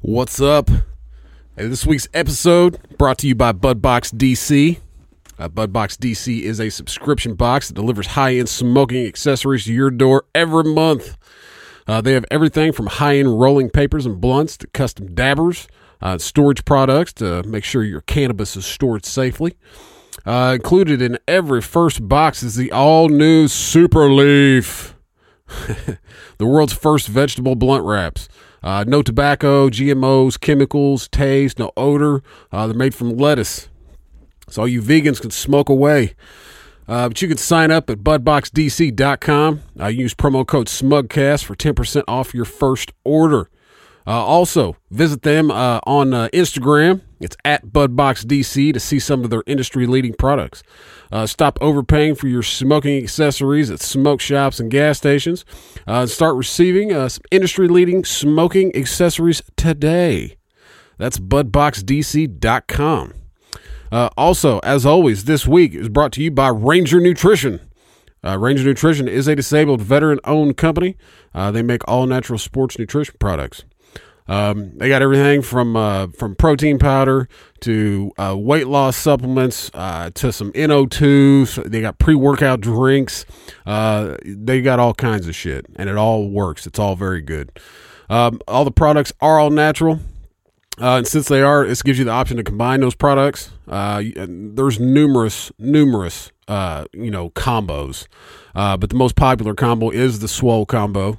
What's up? And this week's episode brought to you by Bud Box DC. Bud Box DC is a subscription box that delivers high-end smoking accessories to your door every month. They have everything from high-end rolling papers and blunts to custom dabbers, storage products to make sure your cannabis is stored safely. Included in every first box is the all-new Super Leaf, the world's first vegetable blunt wraps. No tobacco, GMOs, chemicals, taste, no odor. They're made from lettuce, so all you vegans can smoke away. But you can sign up at BudBoxDC.com. Use promo code SMUGCAST for 10% off your first order. Also, visit them on Instagram. It's at BudBoxDC to see some of their industry-leading products. Stop overpaying for your smoking accessories at smoke shops and gas stations. Start receiving some industry-leading smoking accessories today. That's BudBoxDC.com. Also, as always, this week is brought to you by Ranger Nutrition. Ranger Nutrition is a disabled veteran-owned company. They make all-natural sports nutrition products. They got everything from protein powder to weight loss supplements to some NO2s. They got pre-workout drinks. They got all kinds of shit, and it all works. It's all very good. All the products are all natural. And since they are, this gives you the option to combine those products. There's numerous, combos. But the most popular combo is the Swole combo.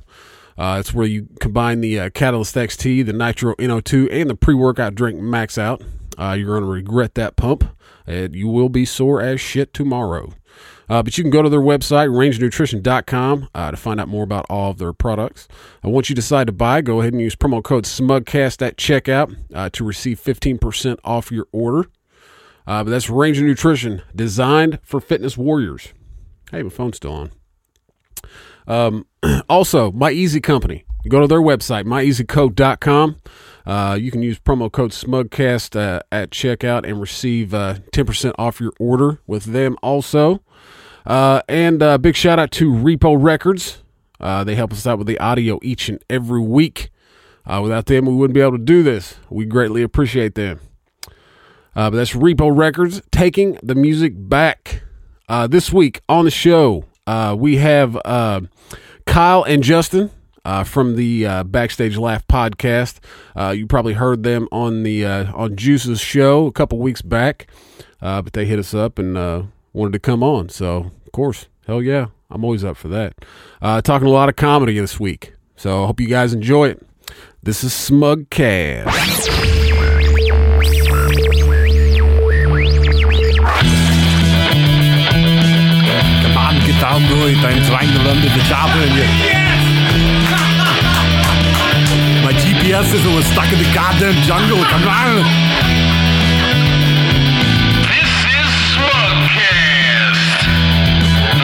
It's where you combine the Catalyst XT, the Nitro NO2, and the pre-workout drink Max Out. You're going to regret that pump, and you will be sore as shit tomorrow. But you can go to their website, rangenutrition.com, to find out more about all of their products. And once you decide to buy, go ahead and use promo code SMUGCAST at checkout to receive 15% off your order. But that's Ranger Nutrition, designed for fitness warriors. Hey, my phone's still on. Also, My Easy Company. Go to their website, myeasyco.com. You can use promo code SMUGCAST at checkout and receive 10% off your order with them also. And a big shout out to Repo Records. They help us out with the audio each and every week. Without them, we wouldn't be able to do this. We greatly appreciate them. But that's Repo Records, taking the music back. This week on the show, we have Kyle and Justin from the Backstage Laugh Podcast. You probably heard them on the on Juice's show a couple weeks back, but they hit us up and wanted to come on. So, of course, hell yeah, I'm always up for that. Talking a lot of comedy this week, so I hope you guys enjoy it. This is SMUGCAST. Down to it, I'm trying to learn the job in here. Yes! My GPS system was stuck in the goddamn jungle. Come on! This is SMUGCAST.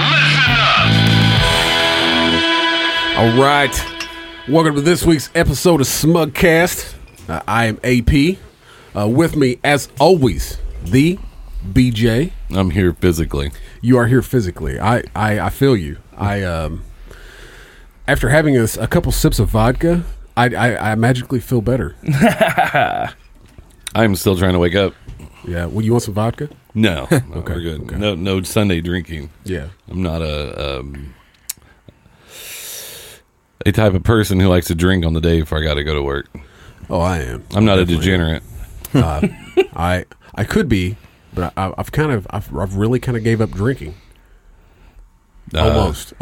Listen up! All right. Welcome to this week's episode of SMUGCAST. I am AP. With me, as always, the BJ. I'm here physically. You are here physically. I feel you. After having a couple sips of vodka, I magically feel better. I'm still trying to wake up. Yeah. Well, you want some vodka? No. Okay. We're good. Okay. No Sunday drinking. Yeah. I'm not a type of person who likes to drink on the day if I got to go to work. Oh, I am. I'm not definitely a degenerate. I could be. But I've really kind of gave up drinking. Almost.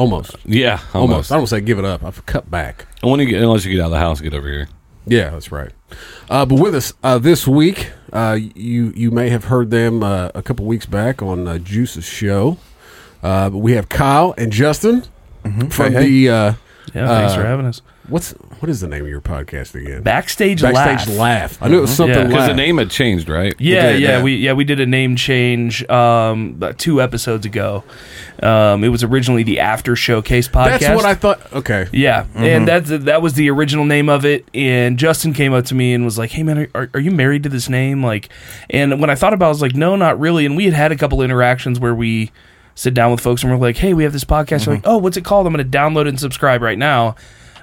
Yeah, almost. I don't say give it up. I've cut back. Unless you get out of the house, get over here. Yeah, that's right. But with us this week, you may have heard them a couple weeks back on Juice's show. But we have Kyle and Justin from the. Thanks for having us. What is the name of your podcast again? Backstage Laugh. I knew it was something like because the name had changed, right? We did a name change about 2 episodes ago. It was originally the After Showcase podcast. That's what I thought. Okay. Yeah. Mm-hmm. And that was the original name of it, and Justin came up to me and was like, "Hey man, are you married to this name?" Like, and when I thought about it, I was like, "No, not really." And we had a couple interactions where we sit down with folks and we're like, "Hey, we have this podcast." Mm-hmm. They're like, "Oh, what's it called? I'm going to download it and subscribe right now."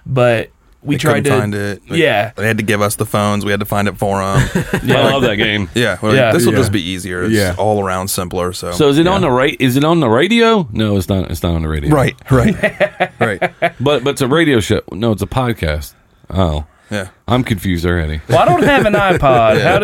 But We tried to find it. Yeah, they had to give us the phones. We had to find it for them. Yeah, I love that game. Yeah, this will just be easier. It's all around simpler. So is it on the right? Is it on the radio? No, it's not. It's not on the radio. Right. But it's a radio show. No, it's a podcast. Oh. Yeah, I'm confused already. Well, I don't have an iPod. Yeah.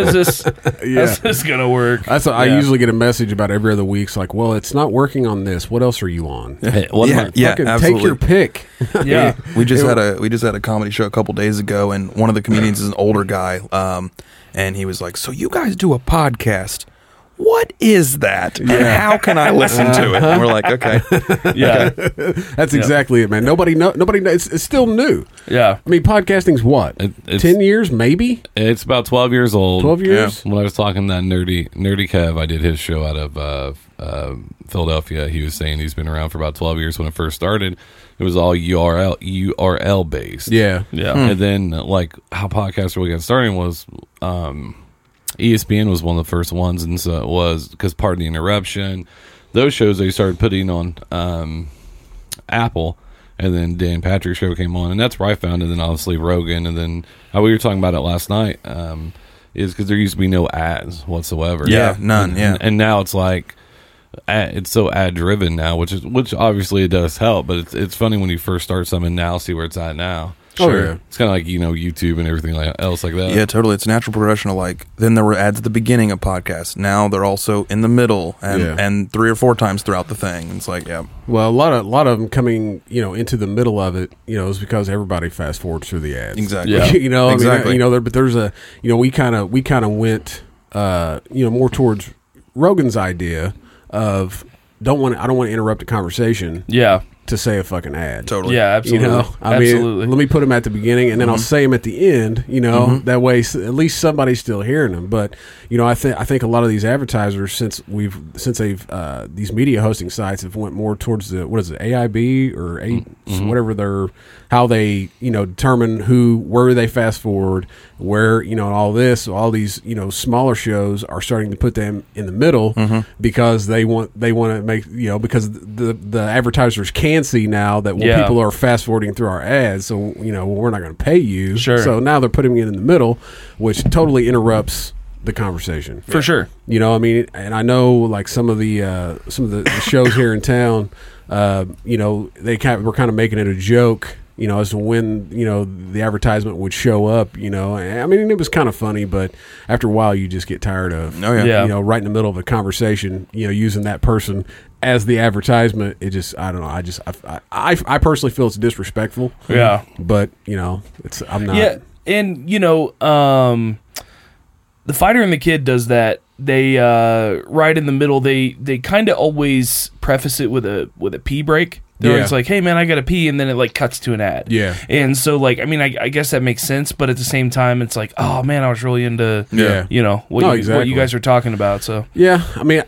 How's this gonna work? That's I usually get a message about every other week. It's like, well, it's not working on this. What else are you on? Take your pick. Yeah, we just had a comedy show a couple days ago, and one of the comedians is an older guy, and he was like, "So you guys do a podcast? What is that? And how can I listen to it?" And we're like, okay. Yeah. Okay. That's exactly it, man. Nobody knows. It's still new. Yeah. I mean, podcasting's what? It's 10 years, maybe? It's about 12 years old. 12 years? Yeah. When I was talking to that nerdy Kev, I did his show out of Philadelphia. He was saying he's been around for about 12 years. When it first started, it was all URL based. Yeah. Yeah. Hmm. And then, like, how podcasts really got started was... ESPN was one of the first ones, and so it was because Pardon the Interruption. Those shows they started putting on Apple, and then Dan Patrick's show came on, and that's where I found it. And then obviously Rogan, and then how we were talking about it last night is because there used to be no ads whatsoever. Yeah, none. And, and now it's like it's so ad driven now, which obviously it does help, but it's funny when you first start something now, see where it's at now. Sure. Oh, yeah. It's kind of like, YouTube and everything else like that. Yeah, totally. It's natural progression of like, then there were ads at the beginning of podcasts. Now they're also in the middle and three or four times throughout the thing. It's like, yeah. Well, a lot of them coming, into the middle of it, is because everybody fast forwards through the ads. Exactly. Yeah. Exactly. I mean, but there's a, we kind of went, more towards Rogan's idea of I don't want to interrupt a conversation. Yeah. To say a fucking ad. Totally. Yeah, absolutely. I mean, let me put them at the beginning and then I'll say them at the end, that way at least somebody's still hearing them. But, I think a lot of these advertisers since these media hosting sites have went more towards the, what is it, AIB or whatever determine where they fast forward, where, all these smaller shows are starting to put them in the middle because they want to make, because the advertisers can see now that people are fast forwarding through our ads, so we're not going to pay you. Sure. So now they're putting it in the middle, which totally interrupts the conversation for sure. I mean, and I know like some of the shows here in town, they were kind of making it a joke, as to when the advertisement would show up. I mean, it was kind of funny, but after a while, you just get tired of right in the middle of a conversation, using that person as the advertisement. It just, I don't know. I personally feel it's disrespectful. Yeah, but I'm not. Yeah, and The Fighter and the Kid does that. They right in the middle. They kind of always preface it with a pee break. They're always like, "Hey man, I gotta pee," and then it like cuts to an ad. Yeah, and so like, I mean, I guess that makes sense, but at the same time, it's like, "Oh man, I was really into what you guys were talking about." So yeah, I mean,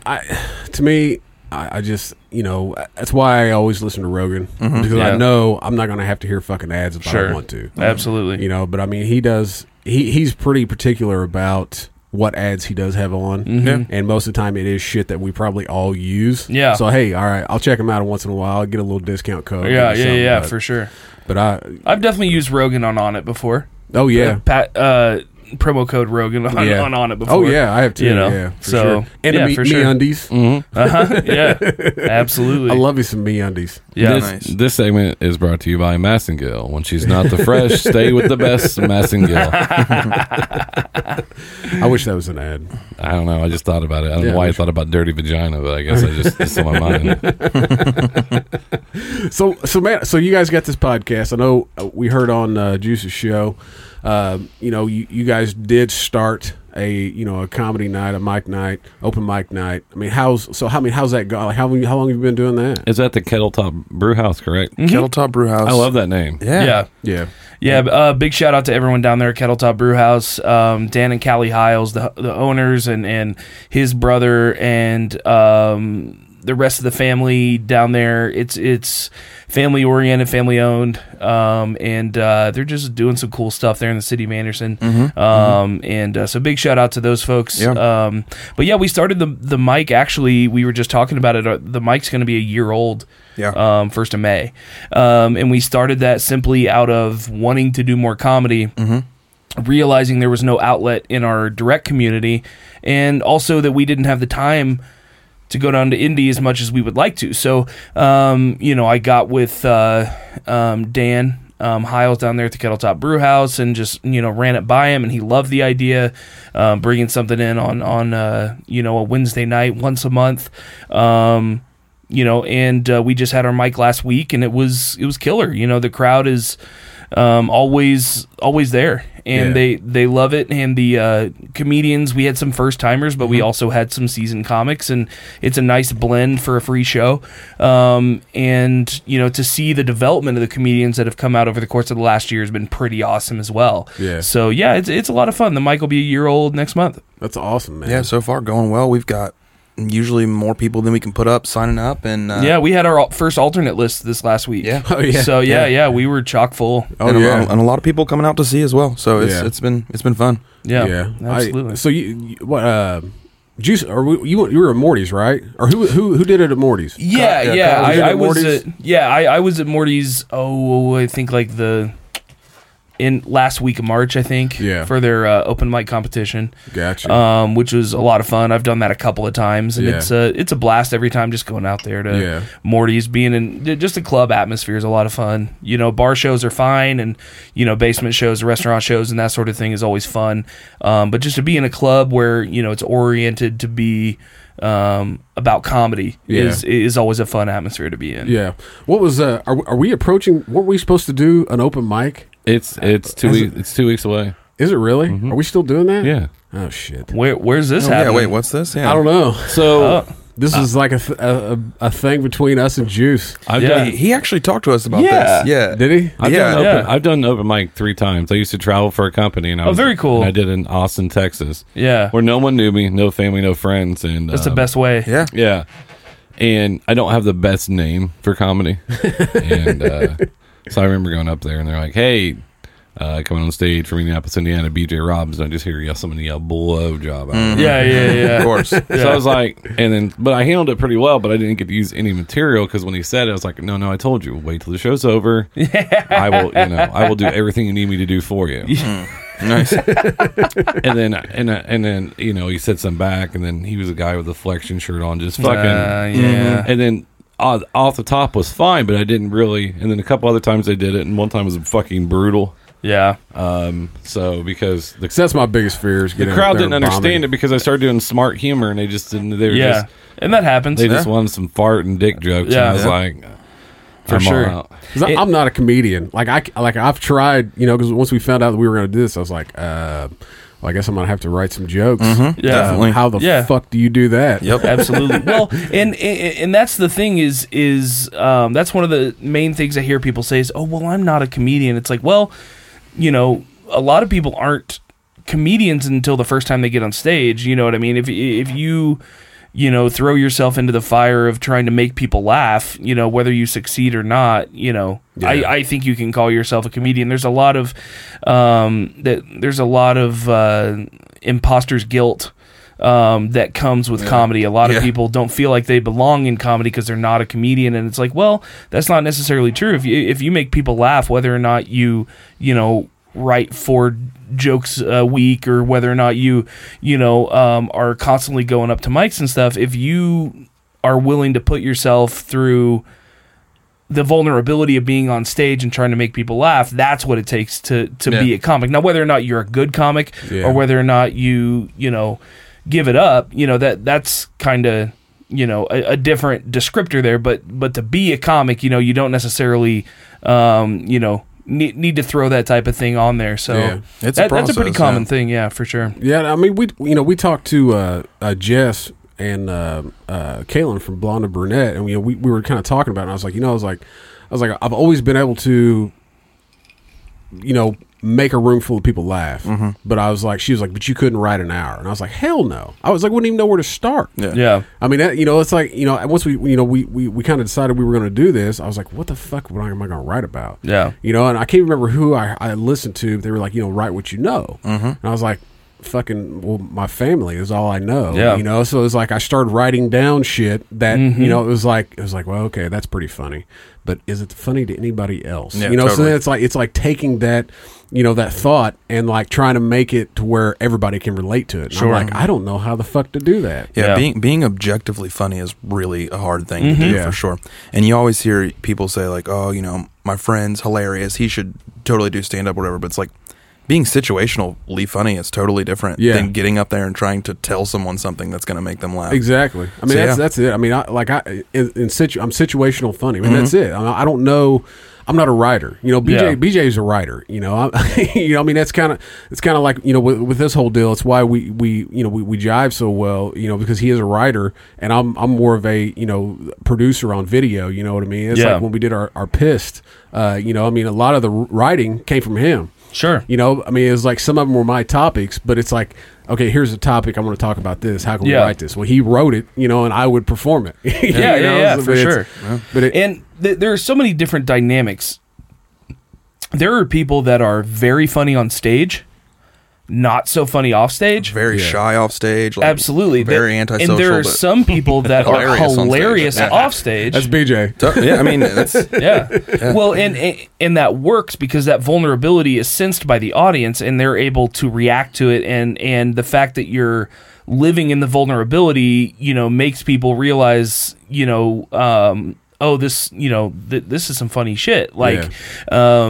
to me, I just that's why I always listen to Rogan because I know I'm not gonna have to hear fucking ads if I want to. Absolutely, But I mean, he does. He's pretty particular about what ads he does have on, and most of the time it is shit that we probably all use. Yeah. So hey, all right, I'll check them out once in a while. I'll get a little discount code. Yeah, for sure. But I've definitely used Rogan on it before. Oh yeah, promo code Rogan on it before. Oh yeah, I have too. Yeah, for sure. And me undies. Mm-hmm. Uh-huh. Yeah, absolutely. I love you some me undies. Yeah, this segment is brought to you by Massengill. When she's not the fresh, stay with the best Massengill. I wish that was an ad. I don't know. I just thought about it. I don't know why I thought about dirty vagina, but I guess it's on my mind. So man, so you guys got this podcast. I know we heard on Juice's show. You guys did start a comedy night, a mic night, open mic night. I mean, how's that go? Like, how long have you been doing that? It's at the Kettletop Brewhouse, correct? Mm-hmm. Kettletop Brewhouse. I love that name. Yeah. Big shout out to everyone down there at Kettletop Brewhouse. Dan and Callie Hiles, the owners, and his brother, and the rest of the family down there. It's family oriented, family owned, and they're just doing some cool stuff there in the city of Anderson. So big shout out to those folks. Yeah. But yeah, we started the mic. Actually, we were just talking about it. The mic's going to be a year old. Yeah. 1st of May. And we started that simply out of wanting to do more comedy. Mm-hmm. Realizing there was no outlet in our direct community, and also that we didn't have the time to go down to Indy as much as we would like to. So, I got with Dan Hiles down there at the Kettletop Brewhouse, and just ran it by him, and he loved the idea, bringing something in on a Wednesday night once a month. We just had our mic last week, and it was killer. The crowd is always there, and they love it. And the comedians, we had some first timers, but we also had some seasoned comics, and it's a nice blend for a free show. To see the development of the comedians that have come out over the course of the last year has been pretty awesome as well. Yeah. So yeah, it's a lot of fun. The mic will be a year old next month. That's awesome, man. Yeah, so far going well. We've got usually more people than we can put up signing up, and we had our first alternate list this last week. We were chock full, and a lot of people coming out to see as well, so it's been fun. Absolutely. So you were at Morty's, right? Or who did it at Morty's? I was at Morty's in last week of March, I think, for their open mic competition. Gotcha. Which was a lot of fun. I've done that a couple of times, and it's a blast every time. Just going out there to Morty's, being in just the club atmosphere is a lot of fun. Bar shows are fine, and basement shows, restaurant shows, and that sort of thing is always fun. But just to be in a club where it's oriented to be about comedy is always a fun atmosphere to be in. Yeah. What was are we approaching? What were we supposed to do? An open mic? It's 2 weeks away. Is it really? Mm-hmm. Are we still doing that? Yeah. Oh shit. Where's this happening? Yeah. Wait. What's this? Yeah. I don't know. So this is like a thing between us and Juice. He actually talked to us about this. Yeah. Did he? I've done open mic 3 times. I used to travel for a company, and very cool. I did in Austin, Texas. Yeah. Where no one knew me, no family, no friends, and that's the best way. Yeah. Yeah. And I don't have the best name for comedy, and. So I remember going up there, and they're like, "Hey, coming on stage from Indianapolis, Indiana, BJ Robbins." And I just hear somebody yell "blowjob." Of course. Yeah. So I was like, but I handled it pretty well, but I didn't get to use any material because when he said it, I was like, "No, I told you. Wait till the show's over. I will do everything you need me to do for you." Nice. and then he said something back, and then he was a guy with a flexion shirt on, just fucking and then. Off the top was fine, but I didn't really. And then a couple other times I did it, and one time was fucking brutal. Yeah. Because that's my biggest fear is the crowd didn't understand it because I started doing smart humor, and they just didn't. They were just, and that happens. They just wanted some fart and dick jokes. Yeah. And I was like, for sure. I'm not a comedian. I've tried. Because once we found out that we were going to do this, I was like, I guess I'm going to have to write some jokes. Mm-hmm. Yeah. Definitely. How the fuck do you do that? Yep. Absolutely. Well, and that's the thing is that's one of the main things I hear people say is, "Oh, well, I'm not a comedian." It's like, well, a lot of people aren't comedians until the first time they get on stage. You know what I mean? If you... throw yourself into the fire of trying to make people laugh, whether you succeed or not, I think you can call yourself a comedian. There's a lot of imposter's guilt that comes with comedy. A lot of people don't feel like they belong in comedy because they're not a comedian, and it's like, well, that's not necessarily true. If you make people laugh, whether or not you write 4 jokes a week, or whether or not you are constantly going up to mics and stuff, if you are willing to put yourself through the vulnerability of being on stage and trying to make people laugh, that's what it takes to be a comic. Now, whether or not you're a good comic or whether or not you give it up, that's kind of a different descriptor there. But to be a comic, you don't necessarily need to throw that type of thing on there. So that's a pretty common thing. Yeah, for sure. Yeah. I mean, we talked to, Jess and, Caitlin from Blonde to Brunette, and we were kind of talking about it. And I was like, I've always been able to, make a room full of people laugh. Mm-hmm. But I was like, she was like, but you couldn't write an hour. And I was like, hell no. I was like, wouldn't even know where to start. Yeah. I mean, that, you know, it's like, you know, once we kind of decided we were going to do this, I was like, what the fuck am I going to write about? Yeah. You know, and I can't remember who I listened to, but they were like, you know, write what you know. Mm-hmm. And I was like, fucking, well, my family is all I know. Yeah. You know, so it was like I started writing down shit that, mm-hmm. you know, it was like, well, okay, that's pretty funny, but is it funny to anybody else? Yeah, you know, totally. So then it's like taking that, you know, that thought and like trying to make it to where everybody can relate to it. Sure. I'm like, I don't know how the fuck to do that. Yeah. Being objectively funny is really a hard thing mm-hmm. to do for sure. And you always hear people say like, oh, you know, my friend's hilarious, he should totally do stand up or whatever, but it's like, being situationally funny is totally different than getting up there and trying to tell someone something that's going to make them laugh. Exactly. I mean, that's it. I mean, I'm situational funny. I mean, mm-hmm. that's it. I don't know. I'm not a writer. You know, BJ's a writer. You know, I mean, that's kind of like, you know, with this whole deal, it's why we jive so well. You know, because he is a writer, and I'm more of a, you know, producer on video. You know what I mean? It's like when we did our Pissed. You know, I mean, a lot of the writing came from him. Sure. You know, I mean, it was like some of them were my topics, but it's like, okay, here's a topic. I want to talk about this. How can we write this? Well, he wrote it, you know, and I would perform it. For sure. But there are so many different dynamics. There are people that are very funny on stage, not so funny off stage. Very shy off stage. Like, absolutely. Very antisocial. And there are some people that are hilarious off stage. That's BJ. Yeah, I mean, that's... Yeah. Well, and that works because that vulnerability is sensed by the audience and they're able to react to it. And the fact that you're living in the vulnerability, you know, makes people realize, you know... oh, this, you know, this is some funny shit. Like, but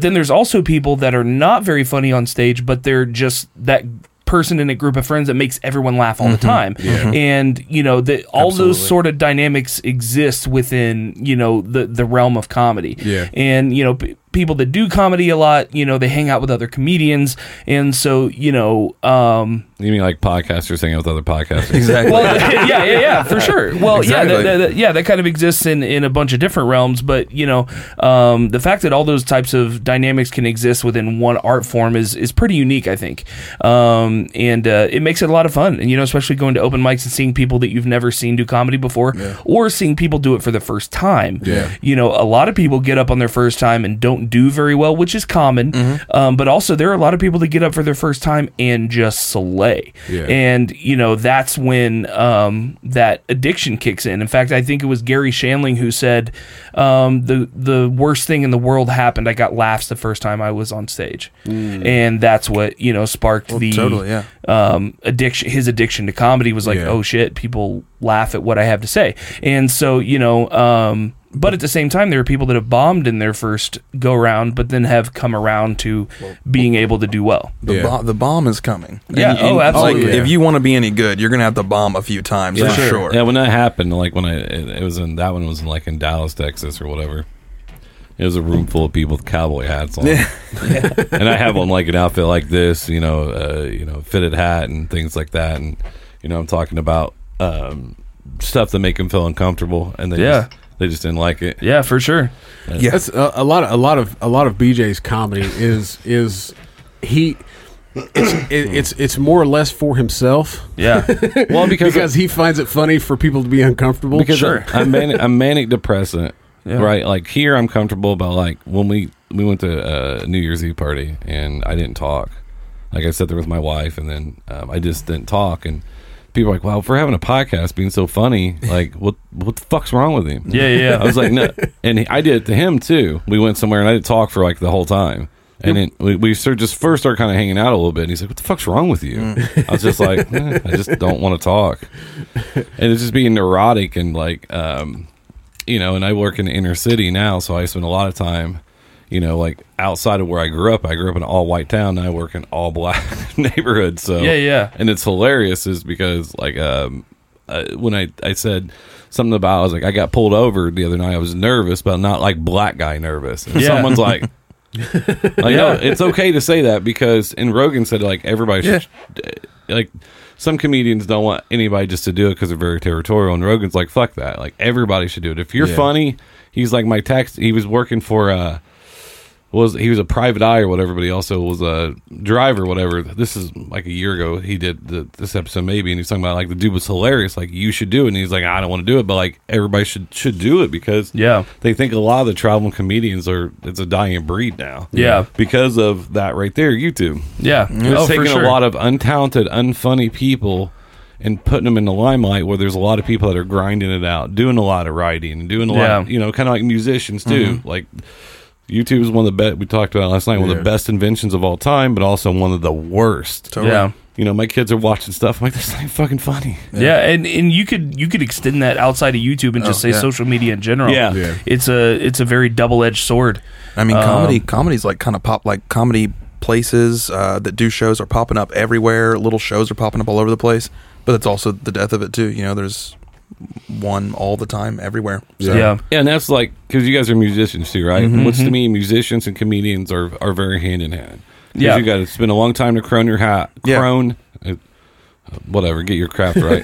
then there's also people that are not very funny on stage, but they're just that person in a group of friends that makes everyone laugh all mm-hmm. the time. Yeah. Mm-hmm. And, you know, all Absolutely. Those sort of dynamics exist within, you know, the realm of comedy. Yeah. And, you know, people that do comedy a lot, you know, they hang out with other comedians. And so, you know... you mean like podcasters hanging out with other podcasters? Exactly. Well, yeah, for sure. Well, exactly. That kind of exists in a bunch of different realms. But, you know, the fact that all those types of dynamics can exist within one art form is pretty unique, I think. And it makes it a lot of fun. And, you know, especially going to open mics and seeing people that you've never seen do comedy before or seeing people do it for the first time. Yeah. You know, a lot of people get up on their first time and don't do very well, which is common, mm-hmm. But also there are a lot of people that get up for their first time and just slay. Yeah. And, you know, that's when that addiction kicks in. In fact, I think it was Gary Shandling who said, the worst thing in the world happened. I got laughs the first time I was on stage. Mm. And that's what, you know, sparked addiction. His addiction to comedy was like, oh shit, people laugh at what I have to say. And so, you know, but at the same time, there are people that have bombed in their first go-round, but then have come around to being able to do well. The bomb is coming. Yeah, and absolutely. Like, if you want to be any good, you're going to have to bomb a few times for sure. Yeah, when that happened, like when it was in Dallas, Texas or whatever. It was a room full of people with cowboy hats on. Yeah. And I have on like an outfit like this, you know, fitted hat and things like that. And, you know, I'm talking about stuff that make them feel uncomfortable. And they just didn't like it. Yeah, for sure. Yeah, that's a lot of BJ's comedy is he. It's more or less for himself. Yeah. Well, because he finds it funny for people to be uncomfortable. Because I'm manic depressant. Yeah. Right. Like here, I'm comfortable, but like when we went to a New Year's Eve party and I didn't talk. Like I sat there with my wife, and then I just didn't talk and. People are like, wow, if we're having a podcast being so funny, like, what the fuck's wrong with him? Yeah. I was like, no. And I did it to him, too. We went somewhere, and I didn't talk for, like, the whole time. And then we first started kind of hanging out a little bit, and he's like, what the fuck's wrong with you? Mm. I was just like, I just don't want to talk. And it's just being neurotic and, like, you know, and I work in the inner city now, so I spend a lot of time, you know, like, outside of where I grew up in an all-white town, and I work in all-black neighborhood, so... Yeah. And it's hilarious is because, like, when I said something about, I was like, I got pulled over the other night, I was nervous, but I'm not, like, black guy nervous. And someone's like... No, it's okay to say that, because... And Rogan said, like, everybody should... Like, some comedians don't want anybody just to do it because they're very territorial, and Rogan's like, fuck that. Like, everybody should do it. If you're funny, he's like my tax... He was working for... he was a private eye or whatever, but he also was a driver or whatever. This is like a year ago. He did this episode maybe, and he's talking about like the dude was hilarious. Like, you should do it, and he's like, I don't want to do it, but like everybody should do it because they think a lot of the traveling comedians it's a dying breed now. Yeah, because of that right there, YouTube. Yeah, it's taking a lot of untalented, unfunny people and putting them in the limelight where there's a lot of people that are grinding it out, doing a lot of writing and doing a lot, kind of like musicians too. Mm-hmm. Like YouTube is one of the best, we talked about last night, one of the best inventions of all time, but also one of the worst. Totally. Yeah. You know, my kids are watching stuff. I'm like, this ain't fucking funny. Yeah, and you could extend that outside of YouTube and just say social media in general. Yeah. It's a very double-edged sword. I mean, comedy's like kind of pop, like comedy places that do shows are popping up everywhere. Little shows are popping up all over the place. But it's also the death of it, too. You know, there's one all the time, everywhere. So. Yeah. Yeah, and that's like, because you guys are musicians, too, right? Mm-hmm. Which, to me, musicians and comedians are very hand-in-hand. Yeah. You got to spend a long time to crone your hat. Crone. Yeah. Whatever, get your craft right.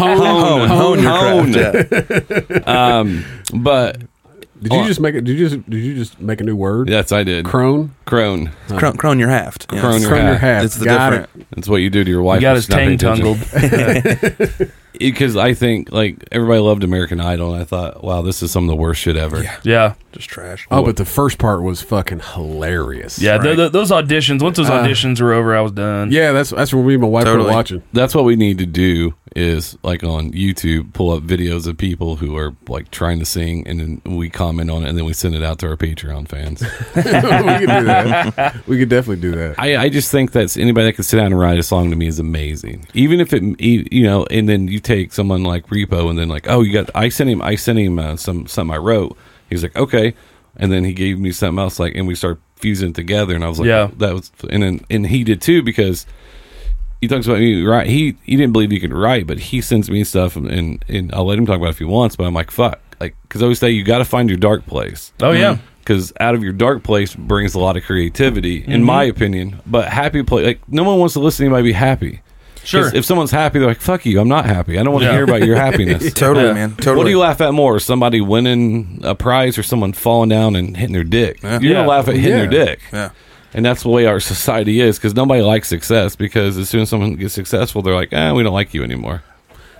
Hone your craft. Yeah. But... Did you just make a new word? Yes, I did. Crone. Oh. Crone your haft. Yes. Crone your haft. It's the different. That's what you do to your wife. You got his tang tungled. Because I think like everybody loved American Idol, and I thought, wow, this is some of the worst shit ever. Yeah. Just trash. Oh, but the first part was fucking hilarious. Yeah, right? Those auditions. Once those auditions were over, I was done. Yeah, that's what we and my wife were watching. That's what we need to do. Is like on YouTube, pull up videos of people who are like trying to sing, and then we comment on it, and then we send it out to our Patreon fans. We could do that. We could definitely do that. I just think that anybody that can sit down and write a song to me is amazing. Even if it, you know, and then you take someone like Repo, and then like, oh, you got. I sent him something I wrote. He's like, okay, and then he gave me something else, like, and we start fusing it together, and I was like, yeah, that was, and he did too because. He talks about me, right? He didn't believe he could write, but he sends me stuff, and I'll let him talk about it if he wants, but I'm like, fuck. Like, because I always say, you got to find your dark place. Oh, yeah. Because out of your dark place brings a lot of creativity, in my opinion. But happy place, like, no one wants to listen to anybody be happy. Sure. If someone's happy, they're like, fuck you, I'm not happy. I don't want to hear about your happiness. Totally, man. Totally. What do you laugh at more? Somebody winning a prize or someone falling down and hitting their dick? Yeah. You're going to laugh at hitting their dick. Yeah. And that's the way our society is, because nobody likes success, because as soon as someone gets successful, they're like, we don't like you anymore.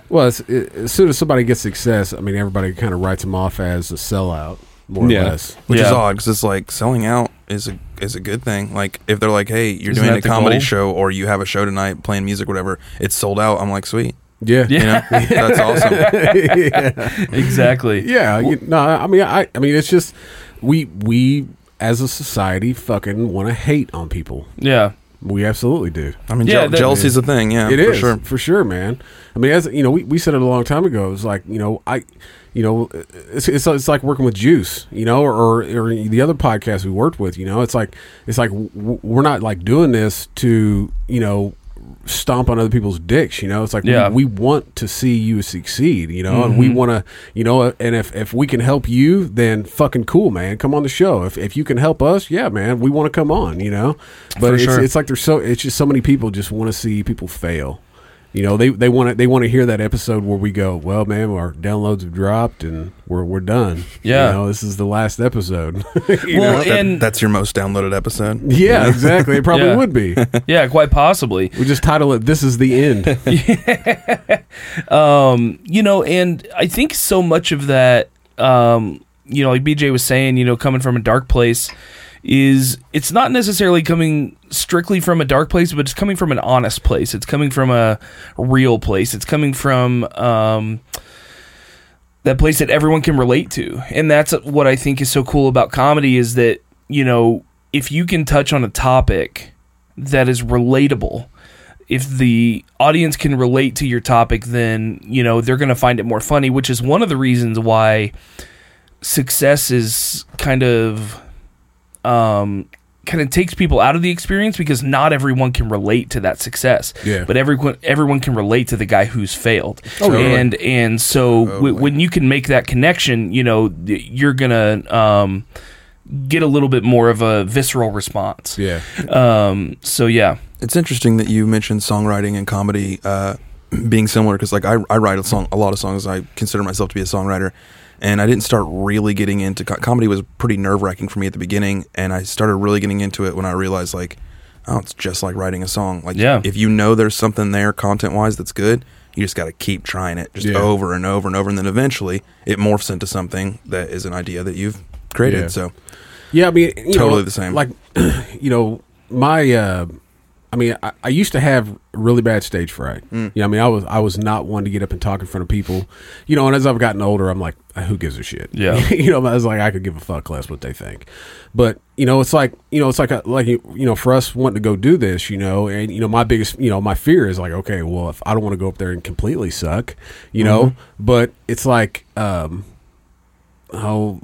Well, as soon as somebody gets success, I mean, everybody kind of writes them off as a sellout, more or less. Which is odd, because it's like, selling out is a good thing. Like, if they're like, hey, you're doing a comedy show, or you have a show tonight, playing music, whatever, it's sold out, I'm like, sweet. Yeah. You know? That's awesome. Exactly. Yeah. I mean, it's just, we as a society fucking want to hate on people. Yeah. We absolutely do. I mean, jealousy's a thing, yeah. It is, for sure, man. I mean, as you know, we said it a long time ago. It's like, it's like working with Juice, or the other podcast we worked with, it's like we're not like doing this to, stomp on other people's dicks, it's like we want to see you succeed, and we want to, and if we can help you, then fucking cool, man, come on the show. If you can help us, yeah, man, we want to come on, but it's like it's just so many people just want to see people fail. They want to hear that episode where we go, well, man, our downloads have dropped and we're done. Yeah, this is the last episode. That's your most downloaded episode. Yeah, exactly. It probably would be. Yeah, quite possibly. We just title it "This is the End." And I think so much of that, like BJ was saying, coming from a dark place. It's not necessarily coming strictly from a dark place, but it's coming from an honest place. It's coming from a real place. It's coming from that place that everyone can relate to. And that's what I think is so cool about comedy is that, if you can touch on a topic that is relatable, if the audience can relate to your topic, then, they're going to find it more funny, which is one of the reasons why success is kind of takes people out of the experience, because not everyone can relate to that success. Yeah. But everyone can relate to the guy who's failed. Oh, and so when you can make that connection, you're gonna get a little bit more of a visceral response. Yeah. So yeah, it's interesting that you mentioned songwriting and comedy being similar, because like I write a lot of songs. I consider myself to be a songwriter. and I didn't start really getting into comedy. Was pretty nerve-wracking for me at the beginning, and I started really getting into it when I realized, like, oh, it's just like writing a song. Like, yeah, if you know there's something there content-wise that's good, you just got to keep trying it just over and over and over, and then eventually it morphs into something that is an idea that you've created. So yeah, I mean, totally the same. Like, you know, my I mean, I used to have really bad stage fright. You know, I mean, I was not one to get up and talk in front of people. You know, and as I've gotten older, I'm like, who gives a shit? Yeah. You know, I was like, I could give a fuck less what they think. But, you know, it's like, you know, it's like, you know, for us wanting to go do this, you know, and, you know, my biggest, you know, my fear is like, okay, well, if I don't want to go up there and completely suck, you know, but it's like, I don't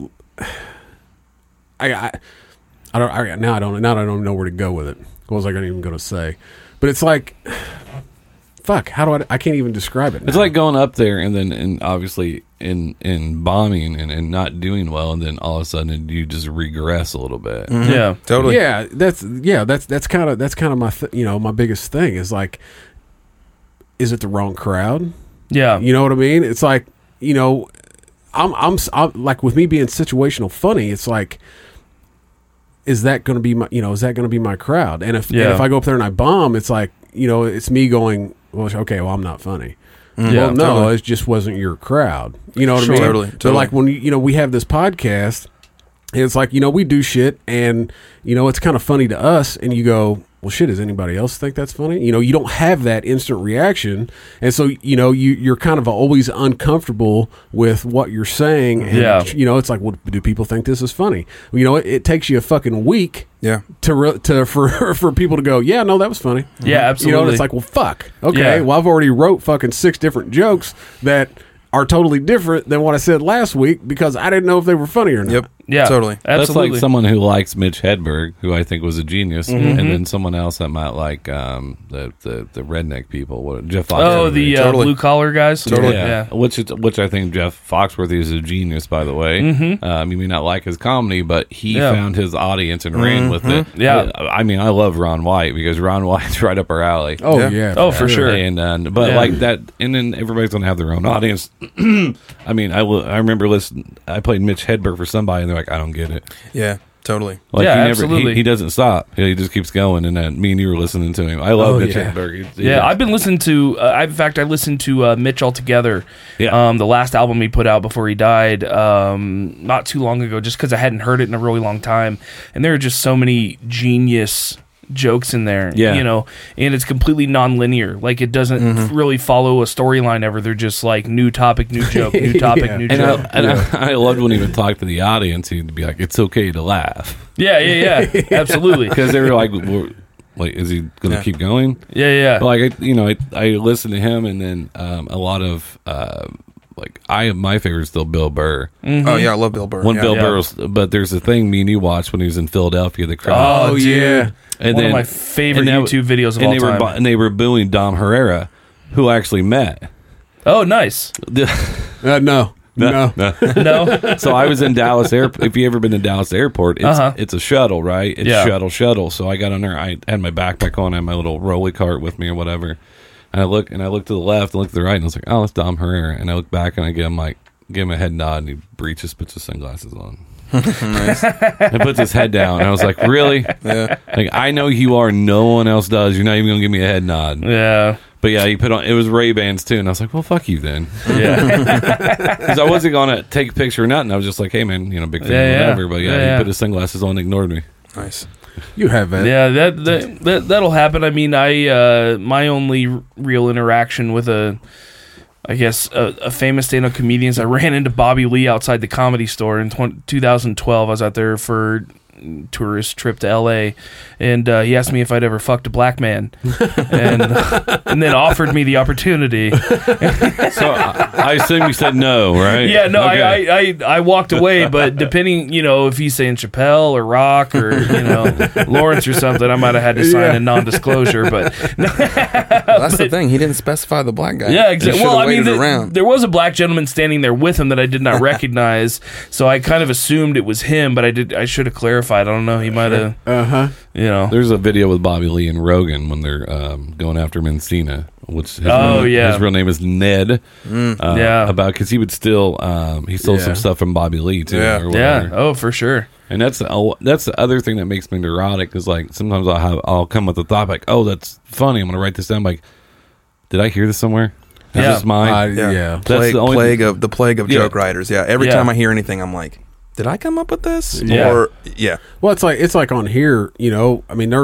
know where to go with it. What was I even going to say? But it's like, fuck, how do I can't even describe it now. It's like going up there and then, and obviously in bombing and not doing well, and then all of a sudden you just regress a little bit. Mm-hmm. Yeah, totally. Yeah, that's kind of my you know, my biggest thing is like, is it the wrong crowd? Yeah, you know what I mean? It's like, you know, I'm like, with me being situational funny, it's like, is that going to be my, you know, is that going to be my crowd? And if I go up there and I bomb, it's like, you know, it's me going, well, okay, well, I'm not funny. Yeah, well, no, totally. It just wasn't your crowd. You know what I mean? Totally. But like when, you know, we have this podcast, and it's like, you know, we do shit and, you know, it's kind of funny to us, and you go, well, shit, does anybody else think that's funny? You know, you don't have that instant reaction. And so, you know, you're kind of always uncomfortable with what you're saying. And, you know, it's like, well, do people think this is funny? You know, it takes you a fucking week for people to go, yeah, no, that was funny. Yeah, absolutely. You know, and it's like, well, fuck. Okay, well, I've already wrote fucking 6 different jokes that are totally different than what I said last week because I didn't know if they were funny or not. Yep. Yeah, totally. Absolutely. That's like someone who likes Mitch Hedberg, who I think was a genius, and then someone else that might like the redneck people. What, Jeff Foxworthy. Oh, the blue collar guys. Totally. Yeah. Which I think Jeff Foxworthy is a genius, by the way. Mm-hmm. You may not like his comedy, but he found his audience and ran with it. Yeah. I mean, I love Ron White because Ron White's right up our alley. Oh yeah. Oh, for sure. And but like that, and then everybody's gonna have their own audience. I mean, I remember listening. I played Mitch Hedberg for somebody, and they're like, I don't get it. Yeah, totally. Like, yeah, absolutely. He doesn't stop. He just keeps going. And me and you were listening to him. I love Mitch Hedberg. Yeah, I've been listening to. In fact, I listened to Mitch altogether. Yeah. The last album he put out before he died, not too long ago, just because I hadn't heard it in a really long time. And there are just so many genius jokes in there. Yeah. You know, and it's completely non-linear. Like, it doesn't really follow a storyline ever. They're just like, new topic, new joke, new topic, new joke. I loved when he would talk to the audience. He'd be like, it's okay to laugh. Yeah. Absolutely. Because they were like, is he going to keep going? Yeah. Like, you know, I listened to him, and then a lot of, like, my favorite is still Bill Burr. Mm-hmm. Oh yeah, I love Bill Burr. Bill Burr, but there's a thing me and you watched when he was in Philadelphia. The crowd. Oh yeah, and one of my favorite YouTube videos of all time. And they were booing Dom Herrera, who I actually met. Oh, nice. No. So I was in Dallas Airport. If you ever been to Dallas Airport, it's a shuttle, right? It's shuttle. So I got on there. I had my backpack on. I had my little rolly cart with me or whatever. And I look to the left, and look to the right, and I was like, "Oh, it's Dom Herrera." And I look back, and I give him a head nod, and he breaches, puts his sunglasses on, and puts his head down. And I was like, "Really? Yeah. Like, I know you are. No one else does. You're not even gonna give me a head nod." Yeah. But yeah, he put on. It was Ray-Bans too, and I was like, "Well, fuck you then." Yeah. Because I wasn't gonna take a picture or nothing. I was just like, "Hey, man, you know, big fan, whatever." But he put his sunglasses on, and ignored me. Nice. You have it. Yeah, that'll happen. I mean, I my only real interaction with a famous stand-up comedian is I ran into Bobby Lee outside the Comedy Store in 2012. I was out there for a tourist trip to LA, and he asked me if I'd ever fucked a black man, and then offered me the opportunity. So I assume you said no, right? Yeah, no, okay. I walked away, but depending, you know, if he's saying Chappelle or Rock or, you know, Lawrence or something, I might have had to sign a non-disclosure. But that's the thing, he didn't specify the black guy. Yeah, exactly. Well, I mean, there was a black gentleman standing there with him that I did not recognize, so I kind of assumed it was him, but I should have clarified. I don't know. He might have. You know, there's a video with Bobby Lee and Rogan when they're going after Mencina. Which his real name is Ned. About because he would steal some stuff from Bobby Lee too. For sure. And that's the other thing that makes me neurotic is like sometimes I'll come with a thought like, oh, that's funny, I'm gonna write this down. I'm like, did I hear this somewhere? Is this mine? That's the only plague of joke writers. Every time I hear anything, I'm like, did I come up with this? Well, it's like on here. You know, I mean, there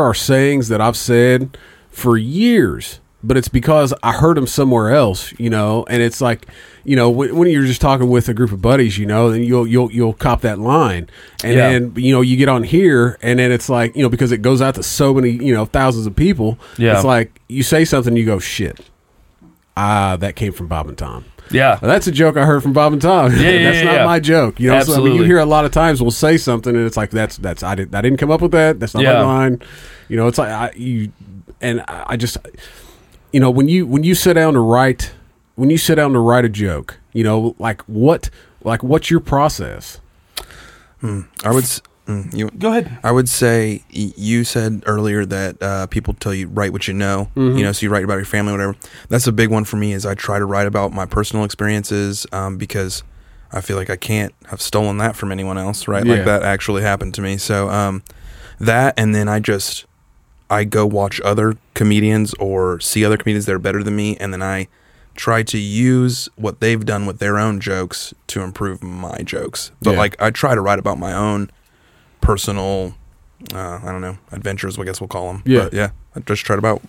are sayings that I've said for years, but it's because I heard them somewhere else, you know. And it's like, you know, when you're just talking with a group of buddies, you know, then you'll cop that line, and then you know you get on here, and then it's like, you know, because it goes out to so many, you know, thousands of people. Yeah. It's like you say something, you go, shit, that came from Bob and Tom. Yeah, well, that's a joke I heard from Bob and Tom. That's not my joke. You know, so, I mean, you hear a lot of times we'll say something, and it's like I didn't come up with that. That's not my line. You know, it's like I just, you know, when you sit down to write, a joke, you know, what's your process? Go ahead. I would say you said earlier that people tell you write what you know, you know, so you write about your family, whatever. That's a big one for me is I try to write about my personal experiences because I feel like I can't have stolen that from anyone else, right? Yeah. Like that actually happened to me. So that, and then I go watch other comedians or see other comedians that are better than me, and then I try to use what they've done with their own jokes to improve my jokes. But like I try to write about my own personal, I don't know, adventures, I guess we'll call them. Yeah. But yeah, I just try to write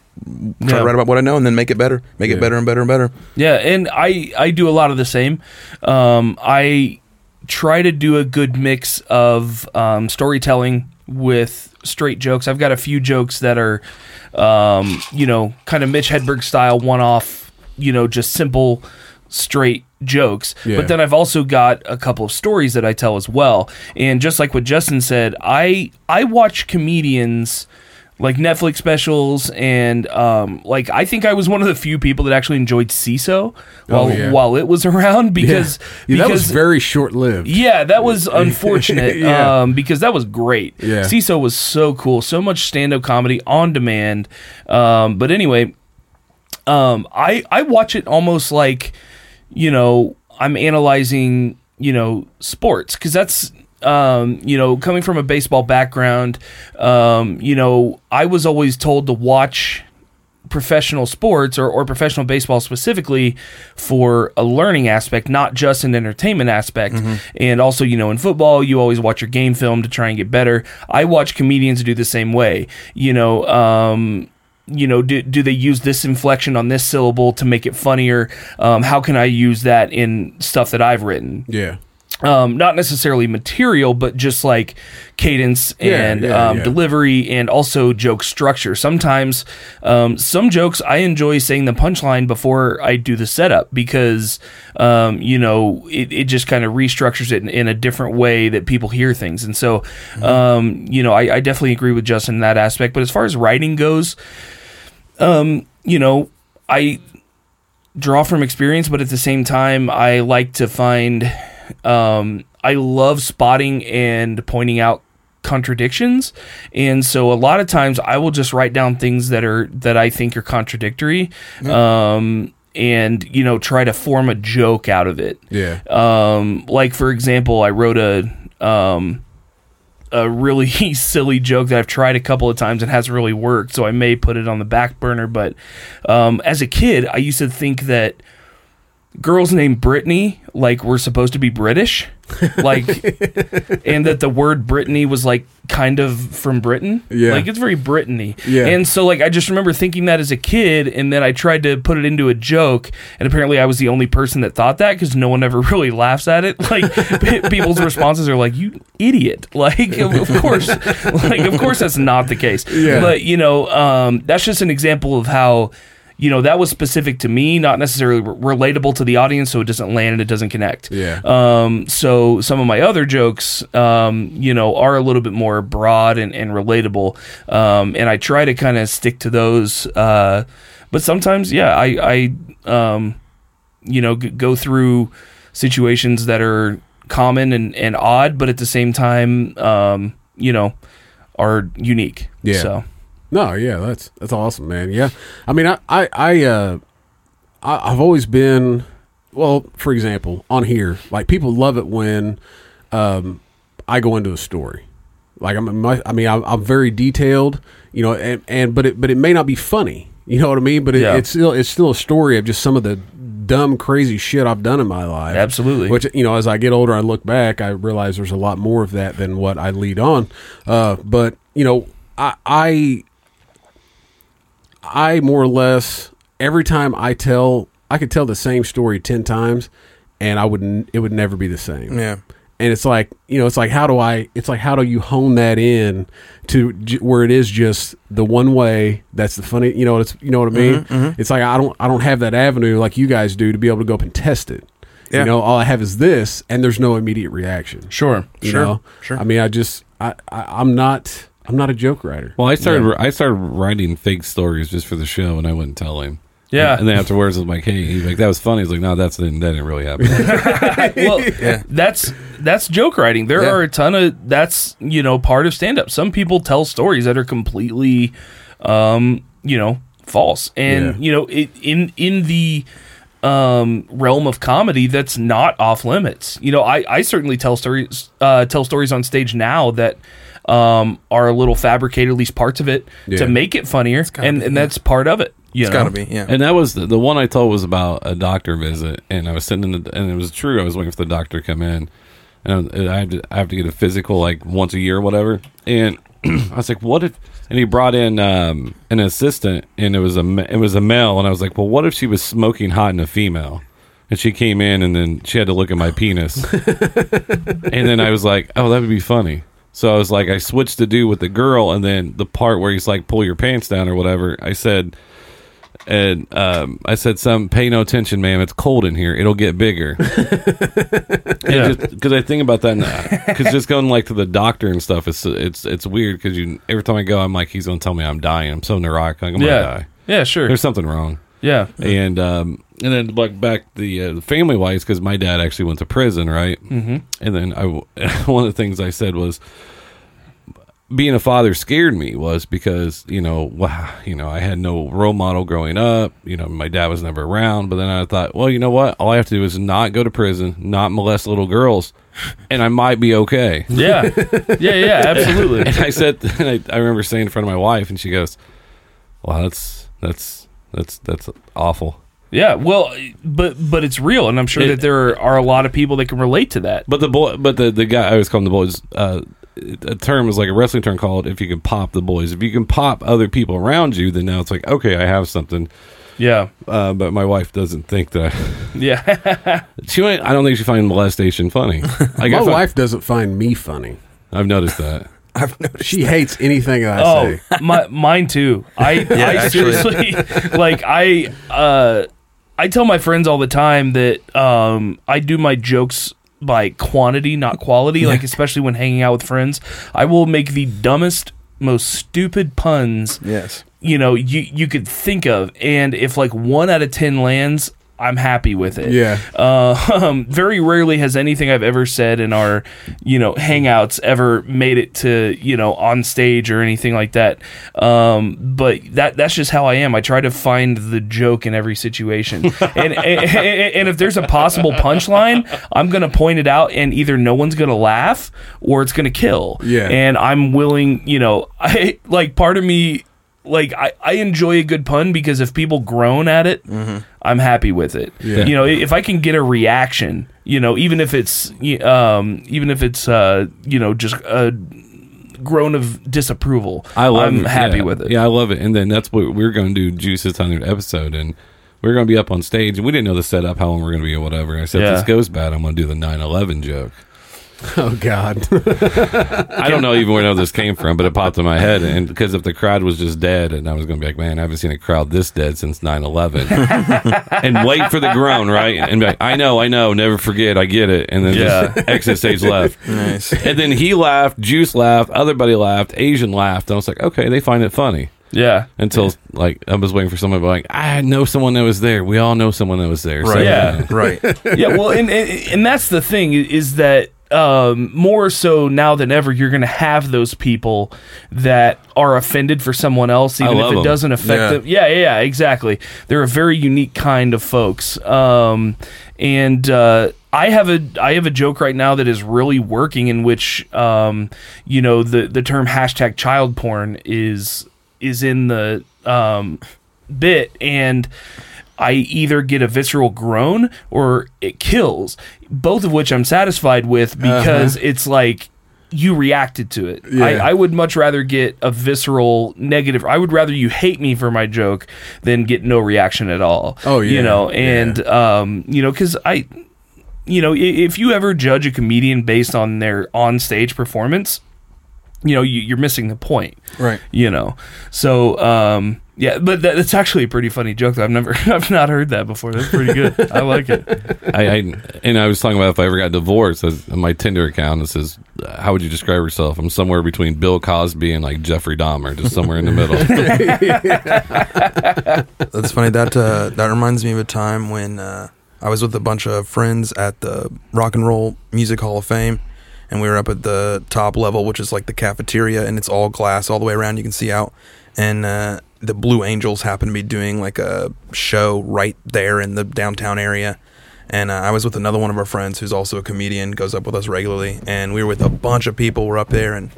about what I know and then make it better. Make it better and better and better. Yeah, and I do a lot of the same. I try to do a good mix of storytelling with straight jokes. I've got a few jokes that are, you know, kind of Mitch Hedberg style, one-off, you know, just simple, straight jokes. Yeah. But then I've also got a couple of stories that I tell as well. And just like what Justin said, I watch comedians like Netflix specials and like I think I was one of the few people that actually enjoyed CISO while it was around because that was very short lived. Yeah, that was unfortunate. Because that was great. Yeah. CISO was so cool, so much stand up comedy on demand. But anyway, I watch it almost like, you know, I'm analyzing, you know, sports because that's, you know, coming from a baseball background, you know, I was always told to watch professional sports or professional baseball specifically for a learning aspect, not just an entertainment aspect. Mm-hmm. And also, you know, in football, you always watch your game film to try and get better. I watch comedians do the same way, you know, you know, do they use this inflection on this syllable to make it funnier? How can I use that in stuff that I've written? Yeah. Not necessarily material, but just like cadence and delivery and also joke structure. Sometimes some jokes I enjoy saying the punchline before I do the setup because, you know, it just kind of restructures it in a different way that people hear things. And so, you know, I definitely agree with Justin in that aspect. But as far as writing goes, you know, I draw from experience, but at the same time, I like to find... I love spotting and pointing out contradictions, and so a lot of times I will just write down things that I think are contradictory, and you know, try to form a joke out of it. Yeah. Like for example, I wrote a really silly joke that I've tried a couple of times and hasn't really worked, so I may put it on the back burner. But as a kid, I used to think that girls named Brittany like were supposed to be British, like, and that the word Brittany was like kind of from Britain. Yeah, like it's very Brittany. Yeah, and so like I just remember thinking that as a kid, and then I tried to put it into a joke, and apparently I was the only person that thought that because no one ever really laughs at it. Like people's responses are like, "You idiot!" Like of course that's not the case. Yeah. But you know, that's just an example of how. You know, that was specific to me, not necessarily relatable to the audience, so it doesn't land and it doesn't connect. Yeah. So some of my other jokes, you know, are a little bit more broad and relatable, and I try to kind of stick to those. But sometimes, yeah, I you know, go through situations that are common and odd, but at the same time, you know, are unique. Yeah. So. No, yeah, that's awesome, man. Yeah, I mean, I've always been, well, for example, on here, like, people love it when I go into a story. Like, I'm very detailed, you know, but it may not be funny, you know what I mean? But it's still a story of just some of the dumb, crazy shit I've done in my life. Absolutely. Which, you know, as I get older, I look back, I realize there's a lot more of that than what I lead on. But, you know, I more or less, every time I could tell the same story 10 times and it would never be the same. Yeah. And it's like, you know, how do you hone that in to where it is just the one way? That's the funny, you know, it's, you know what I mean? Mm-hmm, mm-hmm. It's like, I don't have that avenue like you guys do to be able to go up and test it. Yeah. You know, all I have is this and there's no immediate reaction. Sure. Sure. I mean, I'm not a joke writer. Well, I started writing fake stories just for the show, and I wouldn't tell him. Yeah. And then afterwards, I was like, hey, he's like, that was funny. He's like, no, that didn't really happen. Well, yeah. That's joke writing. There are a ton of, that's, you know, part of stand-up. Some people tell stories that are completely, you know, false. And, you know, in the realm of comedy, that's not off limits. You know, I certainly tell stories on stage now that, are a little fabricated, at least parts of it, to make it funnier, and that's part of it. You it's got to be, yeah. And that was the one I told was about a doctor visit, and I was sitting in and it was true. I was waiting for the doctor to come in, and I have to get a physical like once a year or whatever. And I was like, what if? And he brought in an assistant, and it was a male, and I was like, well, what if she was smoking hot and a female? And she came in, and then she had to look at my penis, and then I was like, oh, that would be funny. So I was like, I switched to do with the girl, and then the part where he's like, pull your pants down or whatever, I said, some pay no attention, ma'am, it's cold in here, it'll get bigger. Because I think about that, because just going like to the doctor and stuff, it's weird, because every time I go, I'm like, he's going to tell me I'm dying, I'm so neurotic, I'm going to die. Yeah, sure. There's something wrong. Yeah. And then like back the family wise, because my dad actually went to prison, right? Mm-hmm. And then one of the things I said was, being a father scared me, was because, you know, wow, you know, I had no role model growing up. You know, my dad was never around. But then I thought, well, you know what? All I have to do is not go to prison, not molest little girls, and I might be okay. Yeah, yeah, absolutely. And I said, I remember saying in front of my wife, and she goes, "Wow, that's awful." Yeah, well, but it's real, and I'm sure that there are a lot of people that can relate to that. But the guy, I always call him the boys, a term is like a wrestling term called, if you can pop the boys. If you can pop other people around you, then now it's like, okay, I have something. Yeah. But my wife doesn't think that. Yeah. I don't think she finds molestation funny. Like, my wife doesn't find me funny. I've noticed that. I've noticed she hates anything that I say. Mine too. I seriously, like, I tell my friends all the time that I do my jokes by quantity, not quality. Like, especially when hanging out with friends, I will make the dumbest, most stupid puns. Yes, you know, you could think of, and if like 1 out of 10 lands, I'm happy with it. Yeah. Very rarely has anything I've ever said in our, you know, hangouts ever made it to, you know, on stage or anything like that. But that's just how I am. I try to find the joke in every situation. And if there's a possible punchline, I'm going to point it out, and either no one's going to laugh or it's going to kill. Yeah. And I'm willing, you know, part of me, like, I enjoy a good pun, because if people groan at it, mm-hmm, I'm happy with it. Yeah. You know, if I can get a reaction, you know, even if it's you know, just a groan of disapproval, I'm happy with it. Yeah, I love it. And then that's what we're going to do, Juice's 100th episode, and we're going to be up on stage, and we didn't know the setup, how long we're going to be or whatever. And I said, if this goes bad, I'm going to do the 9/11 joke. Oh, God. I don't know even where this came from, but it popped in my head. And because if the crowd was just dead, and I was going to be like, man, I haven't seen a crowd this dead since 9/11. And wait for the groan, right? And be like, I know, never forget, I get it. And then just exit stage left. Nice. And then he laughed, Juice laughed, other buddy laughed, Asian laughed. And I was like, okay, they find it funny. Yeah. Until, like, I was waiting for someone to be like, I know someone that was there. We all know someone that was there. Right. So, yeah. Right. Yeah, well, and that's the thing, is that more so now than ever, you're going to have those people that are offended for someone else, even if it doesn't affect them. Yeah, exactly. They're a very unique kind of folks. I have a joke right now that is really working, in which, the term hashtag child porn is in the bit, and I either get a visceral groan or it kills, both of which I'm satisfied with, because it's like you reacted to it. Yeah. I would much rather get a visceral negative. I would rather you hate me for my joke than get no reaction at all. Oh, yeah. Because if you ever judge a comedian based on their on-stage performance, you're missing the point. Right. Yeah, but that's actually a pretty funny joke. I've not heard that before. That's pretty good. I like it. I was talking about if I ever got divorced, my Tinder account, it says, how would you describe yourself? I'm somewhere between Bill Cosby and like Jeffrey Dahmer, just somewhere in the middle. That's funny. That reminds me of a time when I was with a bunch of friends at the Rock and Roll Music Hall of Fame. And we were up at the top level, which is like the cafeteria, and it's all glass all the way around. You can see out. And the Blue Angels happened to be doing like a show right there in the downtown area. And I was with another one of our friends who's also a comedian, goes up with us regularly. And we were with a bunch of people. We're up there, and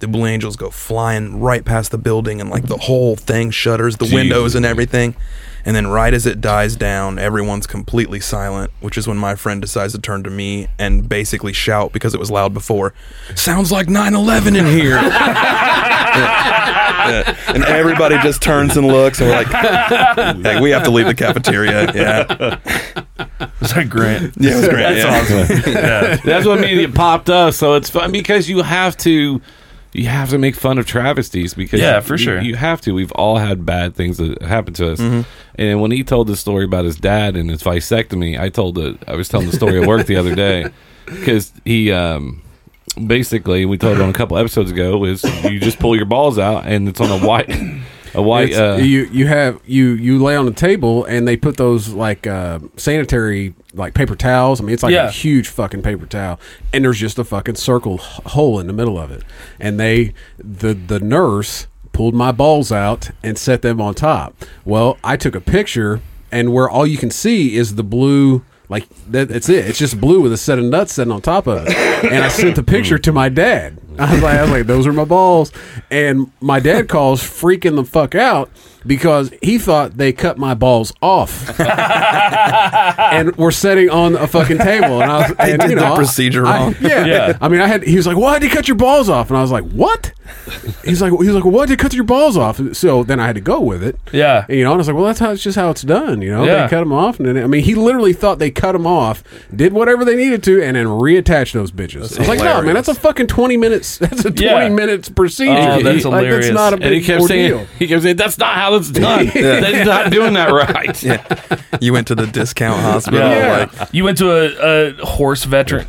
the Blue Angels go flying right past the building, and like the whole thing shudders, the windows and everything. And then right as it dies down, everyone's completely silent, which is when my friend decides to turn to me and basically shout, because it was loud before, "Sounds like 9/11 in here." And everybody just turns and looks, and we're like, hey, we have to leave the cafeteria. Yeah. Was that Grant? Yeah, it was Grant. That's awesome. Yeah. That's what made it popped up. So it's fun, because you have to make fun of travesties, because sure, you have to. We've all had bad things that happened to us. Mm-hmm. And when he told the story about his dad and his vasectomy, I was telling the story at work the other day, because he basically, we told him on a couple episodes ago, is you just pull your balls out and it's on a white. You lay on the table, and they put those like sanitary like paper towels. I mean, it's like a huge fucking paper towel, and there's just a fucking circle hole in the middle of it. And the nurse pulled my balls out and set them on top. Well, I took a picture, and where all you can see is the blue. Like that, it's it. It's just blue with a set of nuts sitting on top of it. And I sent the picture to my dad. I was like, those are my balls. And my dad calls freaking the fuck out, because he thought they cut my balls off and were sitting on a fucking table. And I did the procedure wrong. He was like, "Why did they cut your balls off?" And I was like, "What?" He was like, "Why did they cut your balls off?" So then I had to go with it. Yeah. And I was like, "Well, that's just how it's done. They cut them off." And then, he literally thought they cut them off, did whatever they needed to, and then reattached those bitches. That's hilarious. Like, no, man, that's a fucking 20 minutes. That's a 20 minutes procedure. Oh, that's hilarious. That's not a big ordeal. He kept saying, "That's not how it's done." They're not doing that right. You went to the discount hospital. Yeah. Like. You went to a horse vet. Just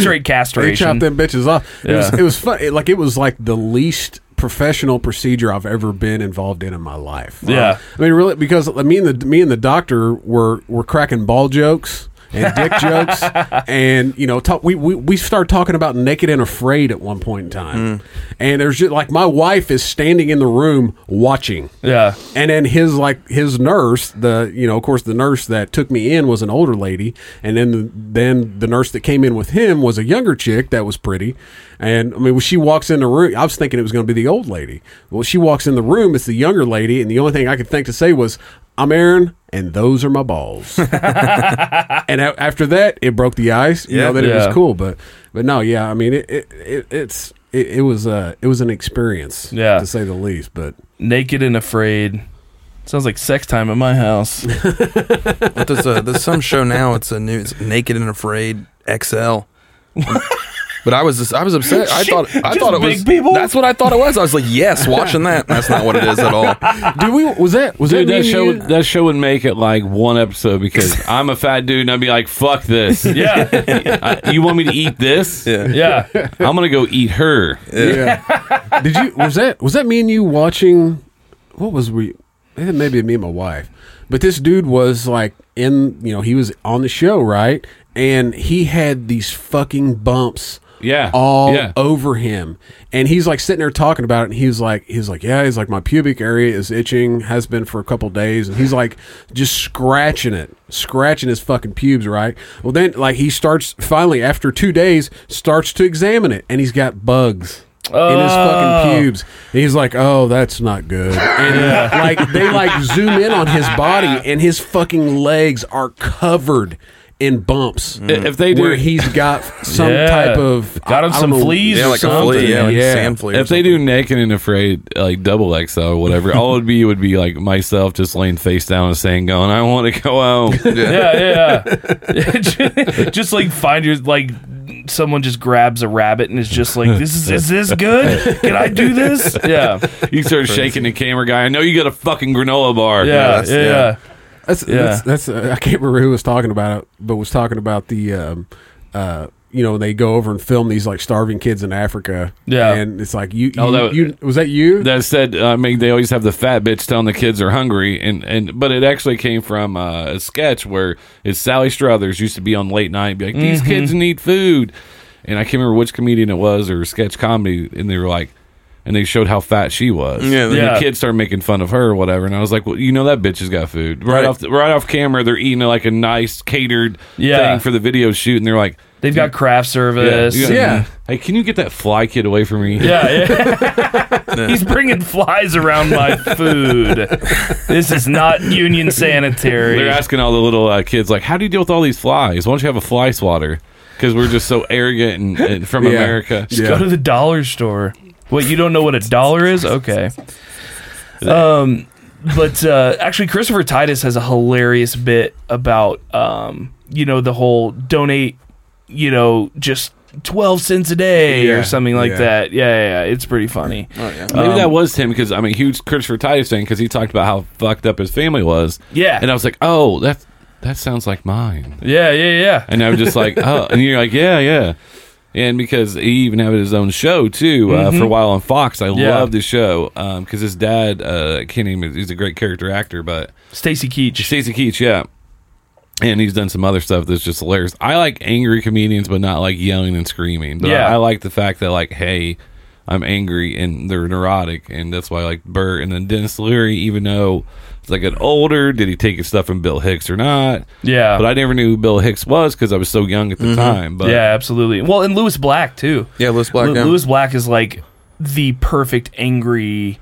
straight castration. They chopped them bitches off. Yeah. It was fun. It was like the least professional procedure I've ever been involved in my life. Yeah. Really, because me and the doctor were cracking ball jokes. And dick jokes, and we start talking about Naked and Afraid at one point in time, and there's just like my wife is standing in the room watching, and then his nurse, the nurse that took me in was an older lady, and then the nurse that came in with him was a younger chick that was pretty, and when she walks in the room, I was thinking it was going to be the old lady. Well, she walks in the room, it's the younger lady, and the only thing I could think to say was, "I'm Aaron, and those are my balls." And after that, it broke the ice. It was cool, but no, yeah. It was an experience, to say the least. But Naked and Afraid sounds like sex time at my house. There's some show now. It's Naked and Afraid XL. But I was upset. I thought it was big people. That's what I thought it was. I was like, yes, watching that. That's not what it is at all. That show would make it like one episode, because I'm a fat dude and I'd be like, fuck this. Yeah. You want me to eat this? Yeah. I'm gonna go eat her. Yeah. Was that me and you watching? What was we? It may be me and my wife. But this dude was like he was on the show, right? and he had these fucking bumps all over him. And he's like sitting there talking about it, and he's like my pubic area is itching, has been for a couple days, and he's like just scratching his fucking pubes, right? Well, then like he starts finally after 2 days starts to examine it, and he's got bugs in his fucking pubes. And he's like, oh, that's not good. And like they like zoom in on his body, and his fucking legs are covered in bumps. If they do, where he's got some type of fleas, like a sand flea. If they do Naked and Afraid, like Double XL or whatever, all it would be like myself just laying face down and saying, "Going, I want to go home." Just like find your like. Someone just grabs a rabbit and is just like, "Is this good? Can I do this?" Yeah, you start shaking the camera guy. I know you got a fucking granola bar. I can't remember who was talking about it, but was talking about the, you know, they go over and film these like starving kids in Africa. Yeah, and it's like was that you that said? I mean, they always have the fat bitch telling the kids are hungry, but it actually came from a sketch where it's Sally Struthers used to be on late night, and be like, these kids need food, and I can't remember which comedian it was or sketch comedy, and they were like. And they showed how fat she was. Yeah, the kids started making fun of her or whatever. And I was like, well, you know that bitch has got food. Right off camera, they're eating like a nice catered thing for the video shoot. And they're like... They've got craft service. Hey, can you get that fly kid away from me? Yeah. He's bringing flies around my food. This is not union sanitary. They're asking all the little kids, like, how do you deal with all these flies? Why don't you have a fly swatter? Because we're just so arrogant and from America. Just go to the dollar store. What, you don't know what a dollar is? Okay. But actually, Christopher Titus has a hilarious bit about, you know, the whole donate, you know, just 12 cents a day or something like that. Yeah. It's pretty funny. Oh, yeah. Maybe that was him because I'm a huge Christopher Titus fan because he talked about how fucked up his family was. Yeah. And I was like, oh, that sounds like mine. Yeah. And I was just like, oh. And you're like, yeah. And because he even had his own show, too, for a while on Fox. I love the show because his dad, he's a great character actor, but... Stacy Keach, yeah. And he's done some other stuff that's just hilarious. I like angry comedians, but not like yelling and screaming. But I like the fact that, like, hey, I'm angry, and they're neurotic, and that's why I like Burt. And then Dennis Leary, even though... As I got older, did he take his stuff from Bill Hicks or not? Yeah. But I never knew who Bill Hicks was because I was so young at the time. But yeah, absolutely. Well, and Lewis Black, too. Yeah, Lewis Black. Lewis Black is like the perfect angry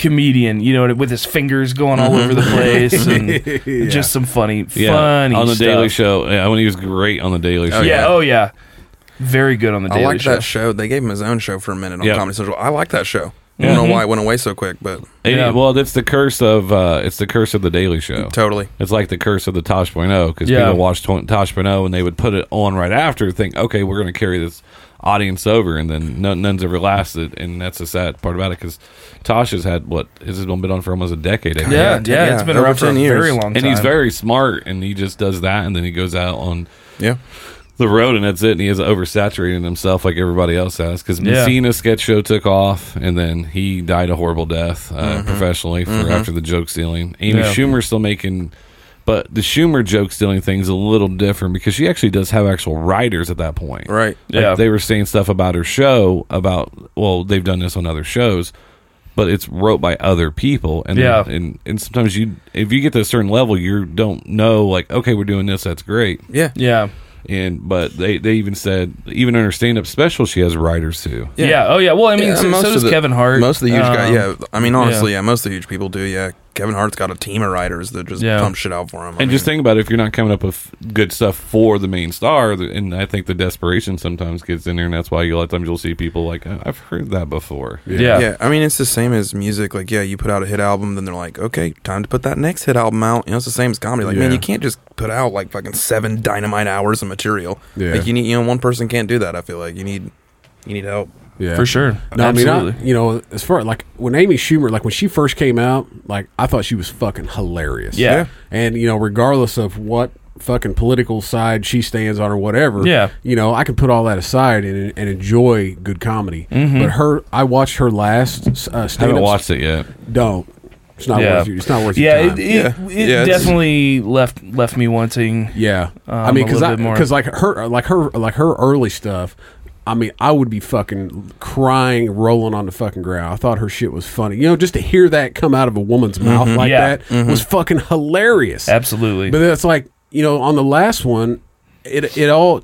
comedian, you know, with his fingers going all over the place and just some funny on the stuff. Daily Show. Yeah, when he was great on the Daily Show. Oh, yeah. Very good on the Daily Show. I liked that show. They gave him his own show for a minute on Comedy Central. I liked that show. Yeah. I don't know why it went away so quick, but well, that's the curse of the Daily Show. Totally, it's like the curse of the Tosh.0 because people watched Tosh.0 and they would put it on right after, think, okay, we're going to carry this audience over, and then none's ever lasted, and that's the sad part about it because Tosh has had has been on for almost a decade. It's been around for a very long time, and he's very smart, and he just does that, and then he goes out on the road, and that's it. And he is oversaturating himself like everybody else has because Messina's sketch show took off, and then he died a horrible death professionally for after the joke stealing. Amy Schumer's still making, but the Schumer joke stealing thing's a little different because she actually does have actual writers at that point, right? Like they were saying stuff about her show they've done this on other shows, but it's wrote by other people, and and sometimes if you get to a certain level, you don't know like, okay, we're doing this, that's great, yeah. But they even said, even on her stand-up special, she has writers too. Well, I mean, so does Kevin Hart. Most of the huge guys, I mean, honestly, most of the huge people do, Kevin Hart's got a team of writers that just pump shit out for him. I mean, just think about it, if you're not coming up with good stuff for the main star, and I think the desperation sometimes gets in there, and that's why a lot of times you'll see people like, I've heard that before. Yeah. I mean, it's the same as music. Like, you put out a hit album, then they're like, okay, time to put that next hit album out. You know, it's the same as comedy. Like, man, you can't just put out like fucking 7 dynamite hours of material. Yeah. Like, one person can't do that, I feel like. You need help. Yeah, for sure. No, absolutely. I mean, as far as like when Amy Schumer, like when she first came out, like I thought she was fucking hilarious. Yeah. And regardless of what fucking political side she stands on or whatever, I can put all that aside and enjoy good comedy. But I watched her last stand-up. I haven't watched it yet. Don't. It's not worth you. It's not worth your time. It definitely left me wanting. Yeah, I mean, because like her early stuff. I mean, I would be fucking crying, rolling on the fucking ground. I thought her shit was funny. You know, just to hear that come out of a woman's mouth like that was fucking hilarious. Absolutely. But that's like, you know, on the last one, it all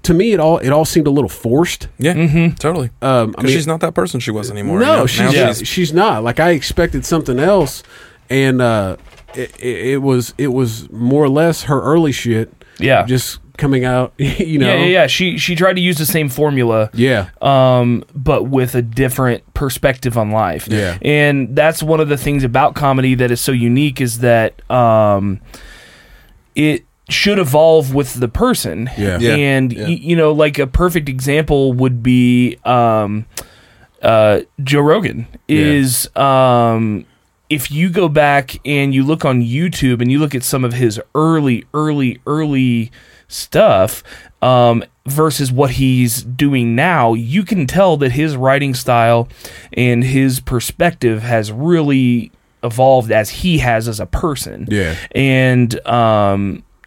seemed a little forced. Yeah, totally. I mean, she's not that person she was anymore. No, you know? She's not. Like, I expected something else, and it was more or less her early shit. Yeah, just coming out, you know. Yeah. She tried to use the same formula. Yeah. But with a different perspective on life. Yeah. And that's one of the things about comedy that is so unique is that it should evolve with the person. Yeah. And you know, like a perfect example would be Joe Rogan is if you go back and you look on YouTube and you look at some of his early stuff versus what he's doing now, you can tell that his writing style and his perspective has really evolved as he has as a person. Yeah. And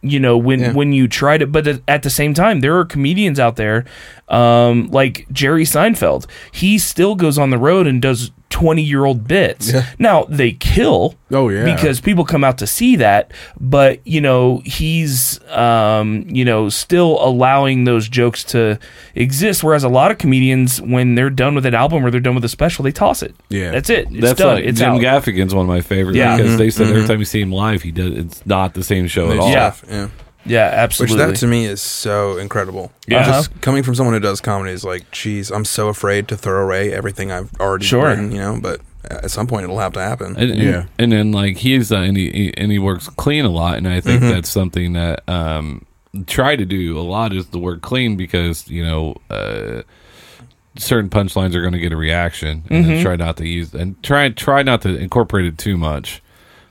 you know, when you try to, but at the same time, there are comedians out there like Jerry Seinfeld. He still goes on the road and does 20-year-old bits. Yeah. Now, they kill. Oh, yeah. Because people come out to see that, but, you know, he's, you know, still allowing those jokes to exist, whereas a lot of comedians, when they're done with an album or they're done with a special, they toss it. Yeah. That's it. That's done. Like, it's Jim out. Gaffigan's one of my favorites because they said every time you see him live, he does. It's not the same show at all. Yeah. Yeah. Yeah, absolutely. Which that to me is so incredible. Yeah. Just coming from someone who does comedy is like, geez, I'm so afraid to throw away everything I've already written, you know, but at some point it'll have to happen. And then like he's and he works clean a lot, and I think that's something that try to do a lot is the word clean, because, you know, certain punchlines are going to get a reaction, and then try not to use and try not to incorporate it too much.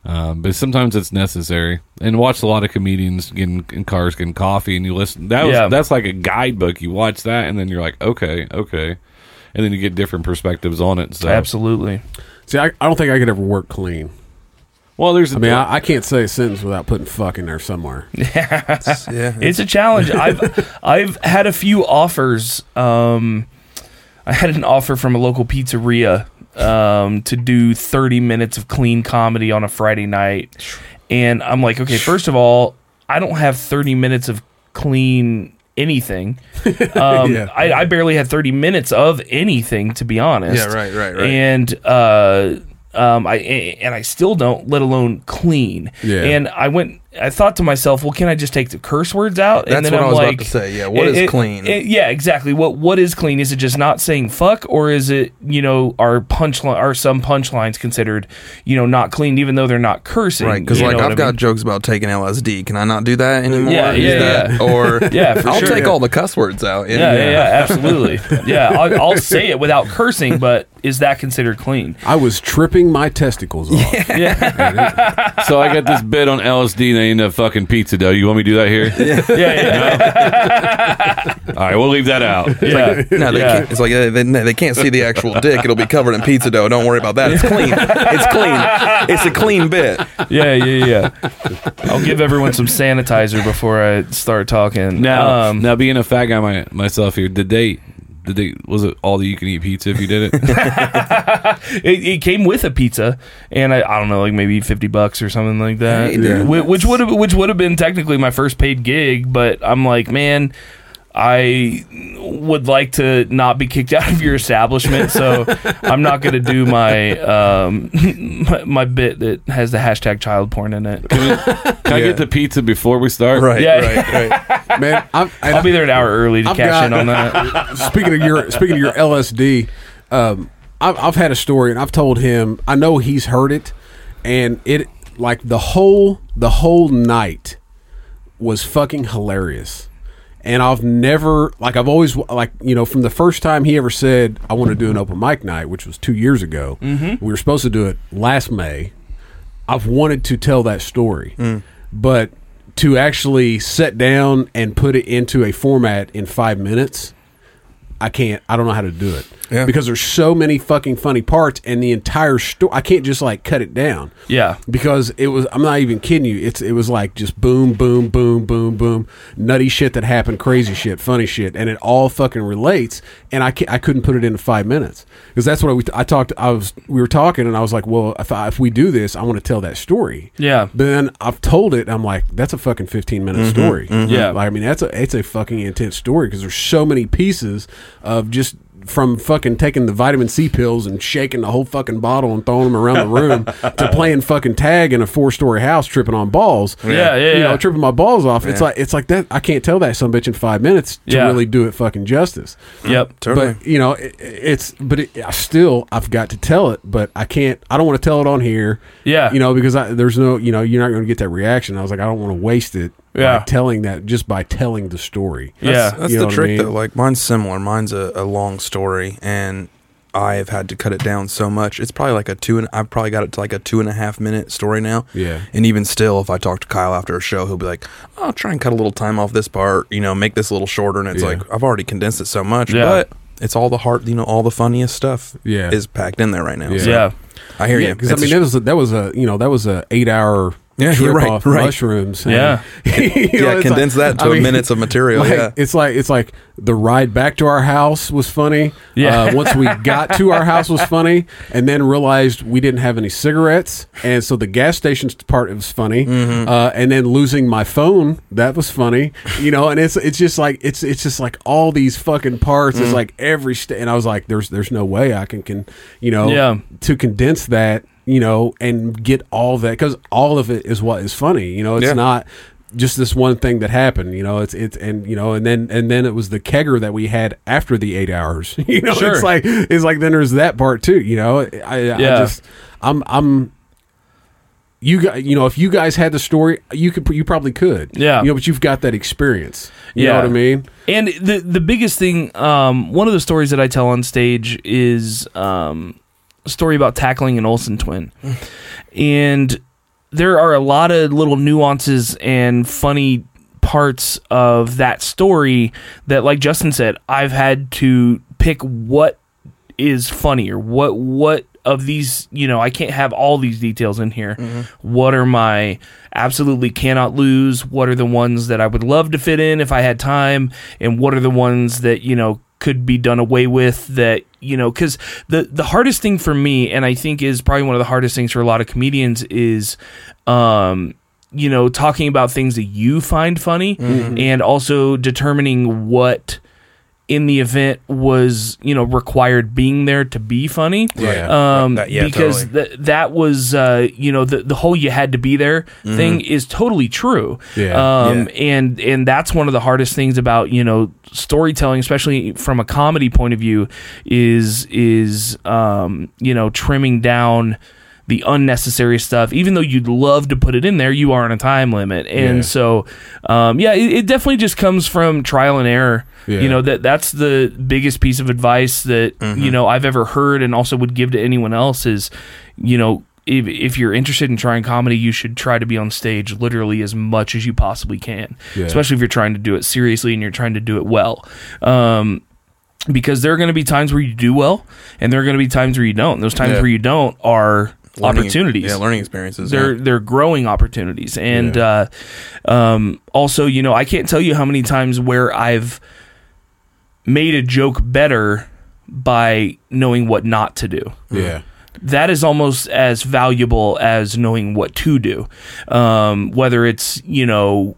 But sometimes it's necessary, and watch a lot of comedians getting in cars, getting coffee, and you listen. That's like a guidebook. You watch that, and then you're like, okay, and then you get different perspectives on it. So. Absolutely. See, I don't think I could ever work clean. Well, I can't say a sentence without putting "fuck" in there somewhere. It's a challenge. I've had a few offers. I had an offer from a local pizzeria to do 30 minutes of clean comedy on a Friday night, and I'm like, okay, first of all, I don't have 30 minutes of clean anything. I barely had 30 minutes of anything, to be honest. Yeah, right. And I still don't, let alone clean. Yeah. And I thought to myself, well, can I just take the curse words out? And that's then what I'm I was like, about to say. Yeah, what is clean? Yeah, exactly. What is clean? Is it just not saying fuck, or is it, you know, are some punchlines considered, you know, not clean, even though they're not cursing? Right, because like I've got jokes about taking LSD. Can I not do that anymore? Yeah. Or I'll take all the cuss words out. Absolutely. I'll say it without cursing, but is that considered clean? I was tripping my testicles off. Yeah. So I got this bit on LSD. They end up fucking pizza dough. You want me to do that here? Yeah. No? All right, we'll leave that out. They can't see the actual dick. It'll be covered in pizza dough. Don't worry about that. It's clean. It's a clean bit. Yeah. I'll give everyone some sanitizer before I start talking. Now, being a fat guy myself here, was it all that you can eat pizza if you did it? It came with a pizza, and I don't know, like maybe $50 or something like that. Yeah. Which would have been technically my first paid gig, but I'm like, man, I would like to not be kicked out of your establishment, so I'm not going to do my my bit that has the hashtag child porn in it. Can I get the pizza before we start? Right. Man, I'll be there an hour early to cash in on that. Speaking of your LSD, I've had a story, and I've told him. I know he's heard it, and it, like, the whole night was fucking hilarious. And I've never, like, I've always, like, you know, from the first time he ever said, I want to do an open mic night, which was 2 years ago. Mm-hmm. We were supposed to do it last May. I've wanted to tell that story. Mm. But to actually sit down and put it into a format in 5 minutes, I don't know how to do it. Yeah. Because there's so many fucking funny parts and the entire story. I can't just like cut it down. Yeah. Because it was, I'm not even kidding you. It was like just boom, boom, boom, boom, boom. Nutty shit that happened, crazy shit, funny shit. And it all fucking relates. And I couldn't put it into 5 minutes. Because that's what we were talking and I was like, well, if we do this, I want to tell that story. Yeah. But then I've told it. And I'm like, that's a fucking 15 minute story. Mm-hmm. Yeah. Like, I mean, it's a fucking intense story because there's so many pieces of just, from fucking taking the vitamin C pills and shaking the whole fucking bottle and throwing them around the room to playing fucking tag in a 4-story house, tripping on balls. Yeah, yeah, yeah. You know, tripping my balls off. Yeah. It's like that. I can't tell that son bitch in 5 minutes to really do it fucking justice. Yep, totally. But you know, I've got to tell it, but I can't. I don't want to tell it on here. Yeah, you know, because there's no, you know, you're not going to get that reaction. I was like, I don't want to waste it. Yeah, telling that just by telling the story. That's the trick, I mean? Though. Like mine's similar. Mine's a long story, and I've had to cut it down so much. It's probably like I've probably got it to like a 2.5 minute story now. Yeah, and even still, if I talk to Kyle after a show, he'll be like, "I'll try and cut a little time off this part. You know, make this a little shorter." And it's like I've already condensed it so much, but it's all the heart. You know, all the funniest stuff is packed in there right now. Yeah, so I hear you. Because I mean, that was a 8 hour. Yeah, you're right. Off mushrooms. Yeah, condense that to minutes of material. Like, yeah, it's like the ride back to our house was funny. Yeah, once we got to our house was funny, and then realized we didn't have any cigarettes, and so the gas station's part was funny. Mm-hmm. And then losing my phone, that was funny. You know, and it's just like all these fucking parts. Mm-hmm. It's like every and I was like, there's no way I can you know to condense that. You know, and get all that because all of it is what is funny. You know, it's not just this one thing that happened. You know, it's and you know, and then it was the kegger that we had after the 8 hours. You know, it's like then there's that part too. You know, I'm you guys, you know, if you guys had the story, you probably could. Yeah, you know, but you've got that experience. You know what I mean? And the biggest thing, one of the stories that I tell on stage is. A story about tackling an Olsen twin, and there are a lot of little nuances and funny parts of that story that, like Justin said, I've had to pick what is funnier, what of these, you know, I can't have all these details in here. Mm-hmm. What are my absolutely cannot lose? What are the ones that I would love to fit in if I had time? And what are the ones that, you know, could be done away with that, you know, because the hardest thing for me, and I think is probably one of the hardest things for a lot of comedians is, you know, talking about things that you find funny and also determining what in the event was, you know, required being there to be funny. Right. Because totally. that was, you know, the whole you had to be there thing is totally true. Yeah. And that's one of the hardest things about, you know, storytelling, especially from a comedy point of view, is you know, trimming down the unnecessary stuff. Even though you'd love to put it in there, you are on a time limit, and so it definitely just comes from trial and error. You know, that's the biggest piece of advice that you know, I've ever heard, and also would give to anyone else is, you know, if you're interested in trying comedy, you should try to be on stage literally as much as you possibly can, especially if you're trying to do it seriously and you're trying to do it well. Because there are going to be times where you do well, and there are going to be times where you don't. Those times where you don't are opportunities, learning experiences. They're growing opportunities, and also, you know, I can't tell you how many times where I've made a joke better by knowing what not to do. Yeah. That is almost as valuable as knowing what to do. Whether it's, you know,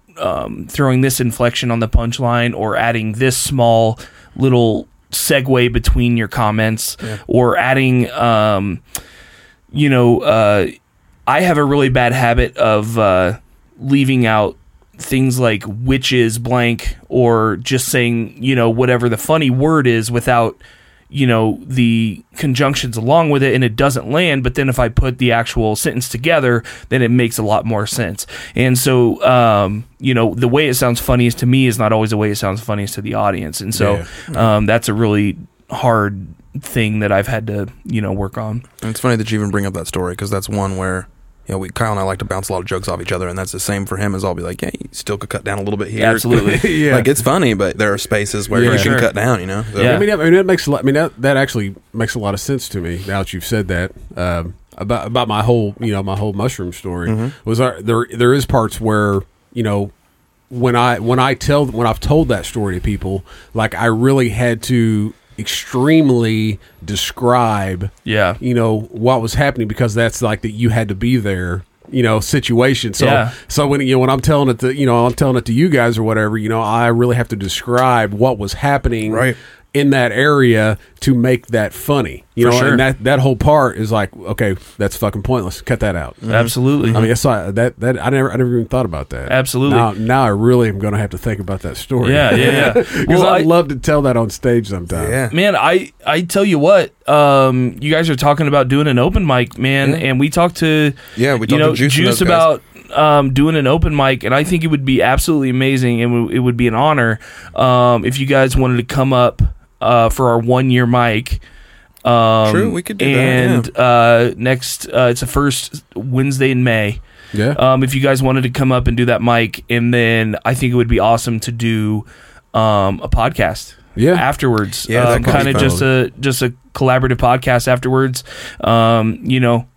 throwing this inflection on the punchline or adding this small little segue between your comments or adding, you know, I have a really bad habit of leaving out things like witches blank or just saying, you know, whatever the funny word is without, you know, the conjunctions along with it, and it doesn't land. But then if I put the actual sentence together, then it makes a lot more sense. And so, you know, the way it sounds funniest to me is not always the way it sounds funniest to the audience. And so that's a really hard thing that I've had to, you know, work on. And it's funny that you even bring up that story, because that's one where you know, Kyle and I like to bounce a lot of jokes off each other, and that's the same for him as I'll be like, yeah, you still could cut down a little bit here. Absolutely. Yeah. Like, it's funny, but there are spaces where you can cut down, you know? So. Yeah. I mean, that makes a lot, that actually makes a lot of sense to me now that you've said that. About my whole, my whole mushroom story was there is parts where, when I've told that story to people, like I really had to extremely describe, what was happening, because that's like that you had to be there, situation. So, so when, when I'm telling it to, I'm telling it to you guys or whatever, I really have to describe what was happening in that area to make that funny, and that whole part is like, okay, that's fucking pointless. Cut that out. Absolutely. I mean, I never even thought about that. Absolutely. Now I really am going to have to think about that story. Yeah. Because well, I'd love to tell that on stage sometime. Yeah. Man, I tell you what, you guys are talking about doing an open mic, man, and we talked to we talked to Juice about doing an open mic, and I think it would be absolutely amazing, and it would be an honor if you guys wanted to come up for our 1 year mic. True, we could do that. And next, it's the first Wednesday in May. Yeah. If you guys wanted to come up and do that mic, and then I think it would be awesome to do a podcast. Yeah. Afterwards, kind of just a collaborative podcast afterwards.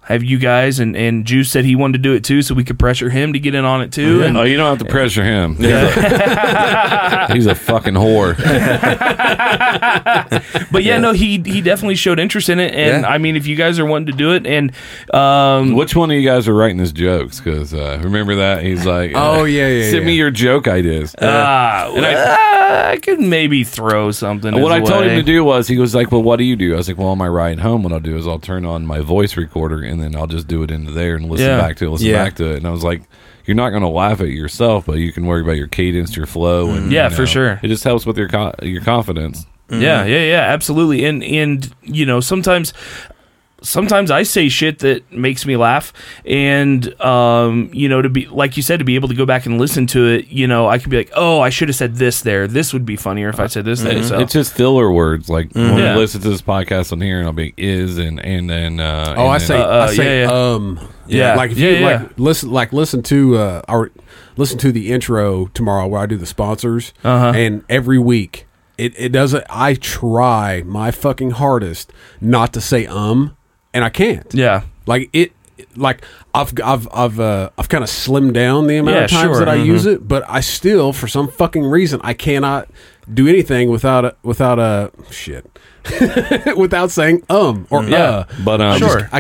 Have you guys and Juice said he wanted to do it too, so we could pressure him to get in on it too. Yeah. And, you don't have to pressure him. Yeah. He's a fucking whore. But he definitely showed interest in it, and I mean, if you guys are wanting to do it, and which one of you guys are writing his jokes? Because remember that he's like, send me your joke ideas. I could maybe throw something. What I told him to do was, he was like, well, what do you do? I was like, well, on my ride home, what I'll do is I'll turn on my voice recorder, and then I'll just do it into there and listen back to it. And I was like, you're not going to laugh at yourself, but you can worry about your cadence, your flow. And for sure. It just helps with your confidence. Mm-hmm. Yeah, absolutely. And sometimes I say shit that makes me laugh, and to be like you said, to be able to go back and listen to it, I could be like, oh, I should have said this there. This would be funnier if I said this there. So. It's just filler words. Like when I listen to this podcast on here, and I'll be is and then listen to the intro tomorrow where I do the sponsors, and every week it doesn't. I try my fucking hardest not to say and I can't. Yeah. Like I've kind of slimmed down the amount of times that I use it, but I still, for some fucking reason, I cannot do anything without saying I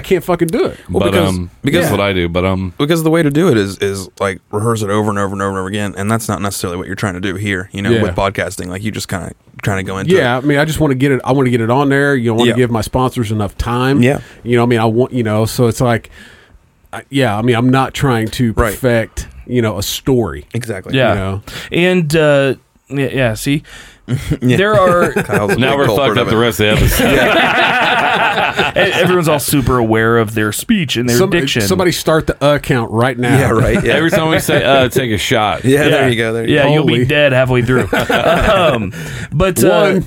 can't fucking do it. Well, because what I do, because the way to do it is like rehearse it over and over and over and over again, and that's not necessarily what you're trying to do here, with podcasting. Like you just kind of trying to go into it. I mean, I just want to get it. I want to get it on there. You want to give my sponsors enough time. Yeah, I want so it's like, I'm not trying to perfect a story exactly. Yeah, and see. There are now we're fucked up the rest of the episode. Everyone's all super aware of their speech and their diction. Somebody start the count right now. Yeah, right. Yeah. Every time we say take a shot. Yeah, there you go. You'll be dead halfway through. But there's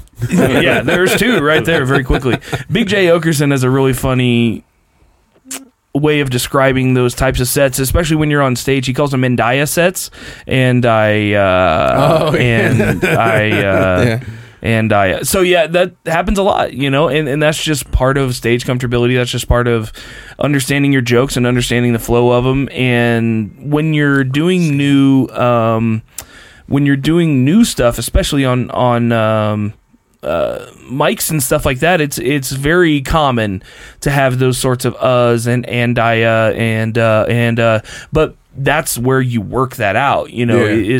two right there very quickly. Big J Okerson has a really funny way of describing those types of sets, especially when you're on stage. He calls them Mendia sets, and that happens a lot, and that's just part of stage comfortability. That's just part of understanding your jokes and understanding the flow of them. And when you're doing new stuff, especially on mics and stuff like that, it's very common to have those sorts of uhs and but that's where you work that out, is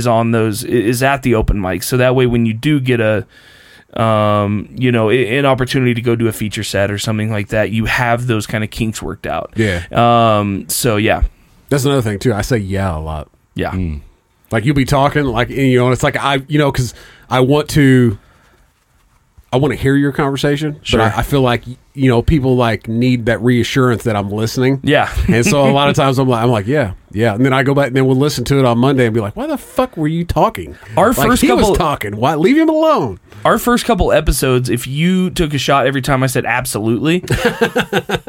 at the open mic, so that way when you do get a an opportunity to go do a feature set or something like that, you have those kind of kinks worked out. That's another thing too. I say yeah a lot. Like you'll be talking like, and it's like I because I want to I want to hear your conversation, sure. But I feel like, you know, people like need that reassurance that I'm listening. Yeah. And so a lot of times I'm like, yeah, yeah. And then I go back and then we'll listen to it on Monday and be like, why the fuck were you talking? Why leave him alone? Our first couple episodes, if you took a shot every time I said absolutely.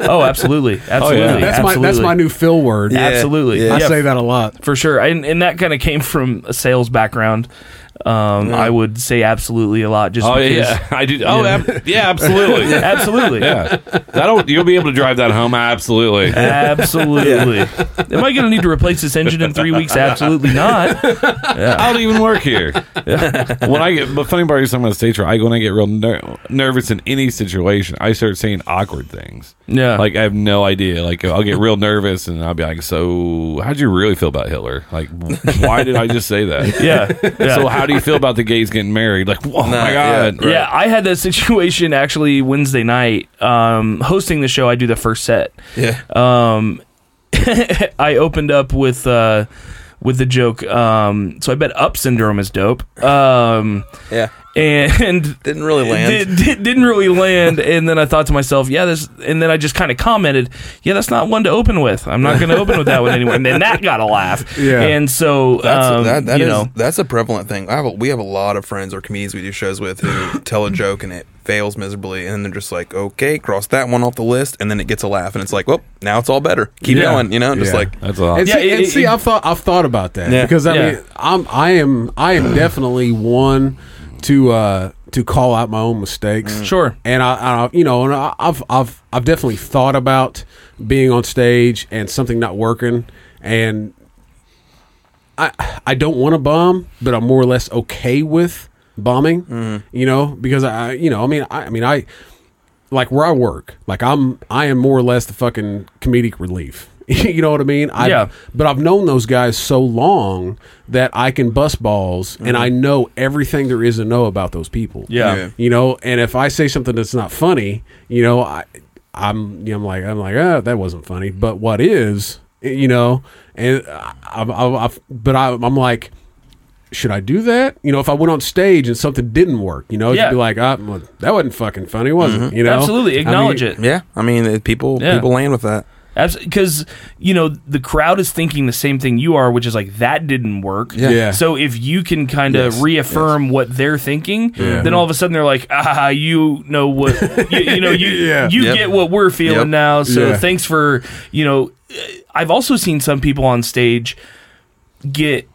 Oh, absolutely. Absolutely. Oh, yeah. That's my new Phil word. Yeah. Absolutely. Yeah. I say that a lot. For sure. And that kind of came from a sales background. Yeah. I would say absolutely a lot. Just I do. Oh, yeah, absolutely, yeah, absolutely. Yeah, you'll be able to drive that home. Absolutely, absolutely. Yeah. Am I going to need to replace this engine in 3 weeks? Absolutely not. Yeah. I don't even work here. Yeah. But funny part is, I'm on a stage where when I get real nervous in any situation, I start saying awkward things. Yeah, like I have no idea. Like I'll get real nervous and I'll be like, "So, how'd you really feel about Hitler? Like, why did I just say that? Yeah. So how do you feel about the gays getting married? Like, oh my God. Yeah, right. Yeah, I had that situation actually Wednesday night. Hosting the show, I do the first set. Yeah. I opened up with the joke. So I bet up syndrome is dope. Yeah. And didn't really land. Didn't really land. And then I thought to myself, and then I just kind of commented, that's not one to open with. I'm not going to open with that one anymore. And then that got a laugh. Yeah. And so, that's a prevalent thing. We have a lot of friends or comedians we do shows with who tell a joke and it fails miserably. And they're just like, okay, cross that one off the list. And then it gets a laugh. And it's like, well, now it's all better. Keep going, just like. That's awesome. I've thought about that because mean, I am definitely one to call out my own mistakes. Mm. Sure. And I've definitely thought about being on stage and something not working, and I don't want to bomb, but I'm more or less okay with bombing. Mm. You know, because I mean like where I work, like I am more or less the fucking comedic relief. You know what I mean? But I've known those guys so long that I can bust balls, mm-hmm. and I know everything there is to know about those people. Yeah. You know, and if I say something that's not funny, you know, I'm like, oh, that wasn't funny. But what is, you know, and I'm like, should I do that? You know, if I went on stage and something didn't work, you know, you'd be like, that wasn't fucking funny, was mm-hmm. it? You know, absolutely acknowledge it. Yeah, I mean, people land with that. Because, you know, the crowd is thinking the same thing you are, which is like, that didn't work. Yeah. So if you can kind of reaffirm what they're thinking, then all of a sudden they're like, you know what, you get what we're feeling now. So thanks for, you know, I've also seen some people on stage get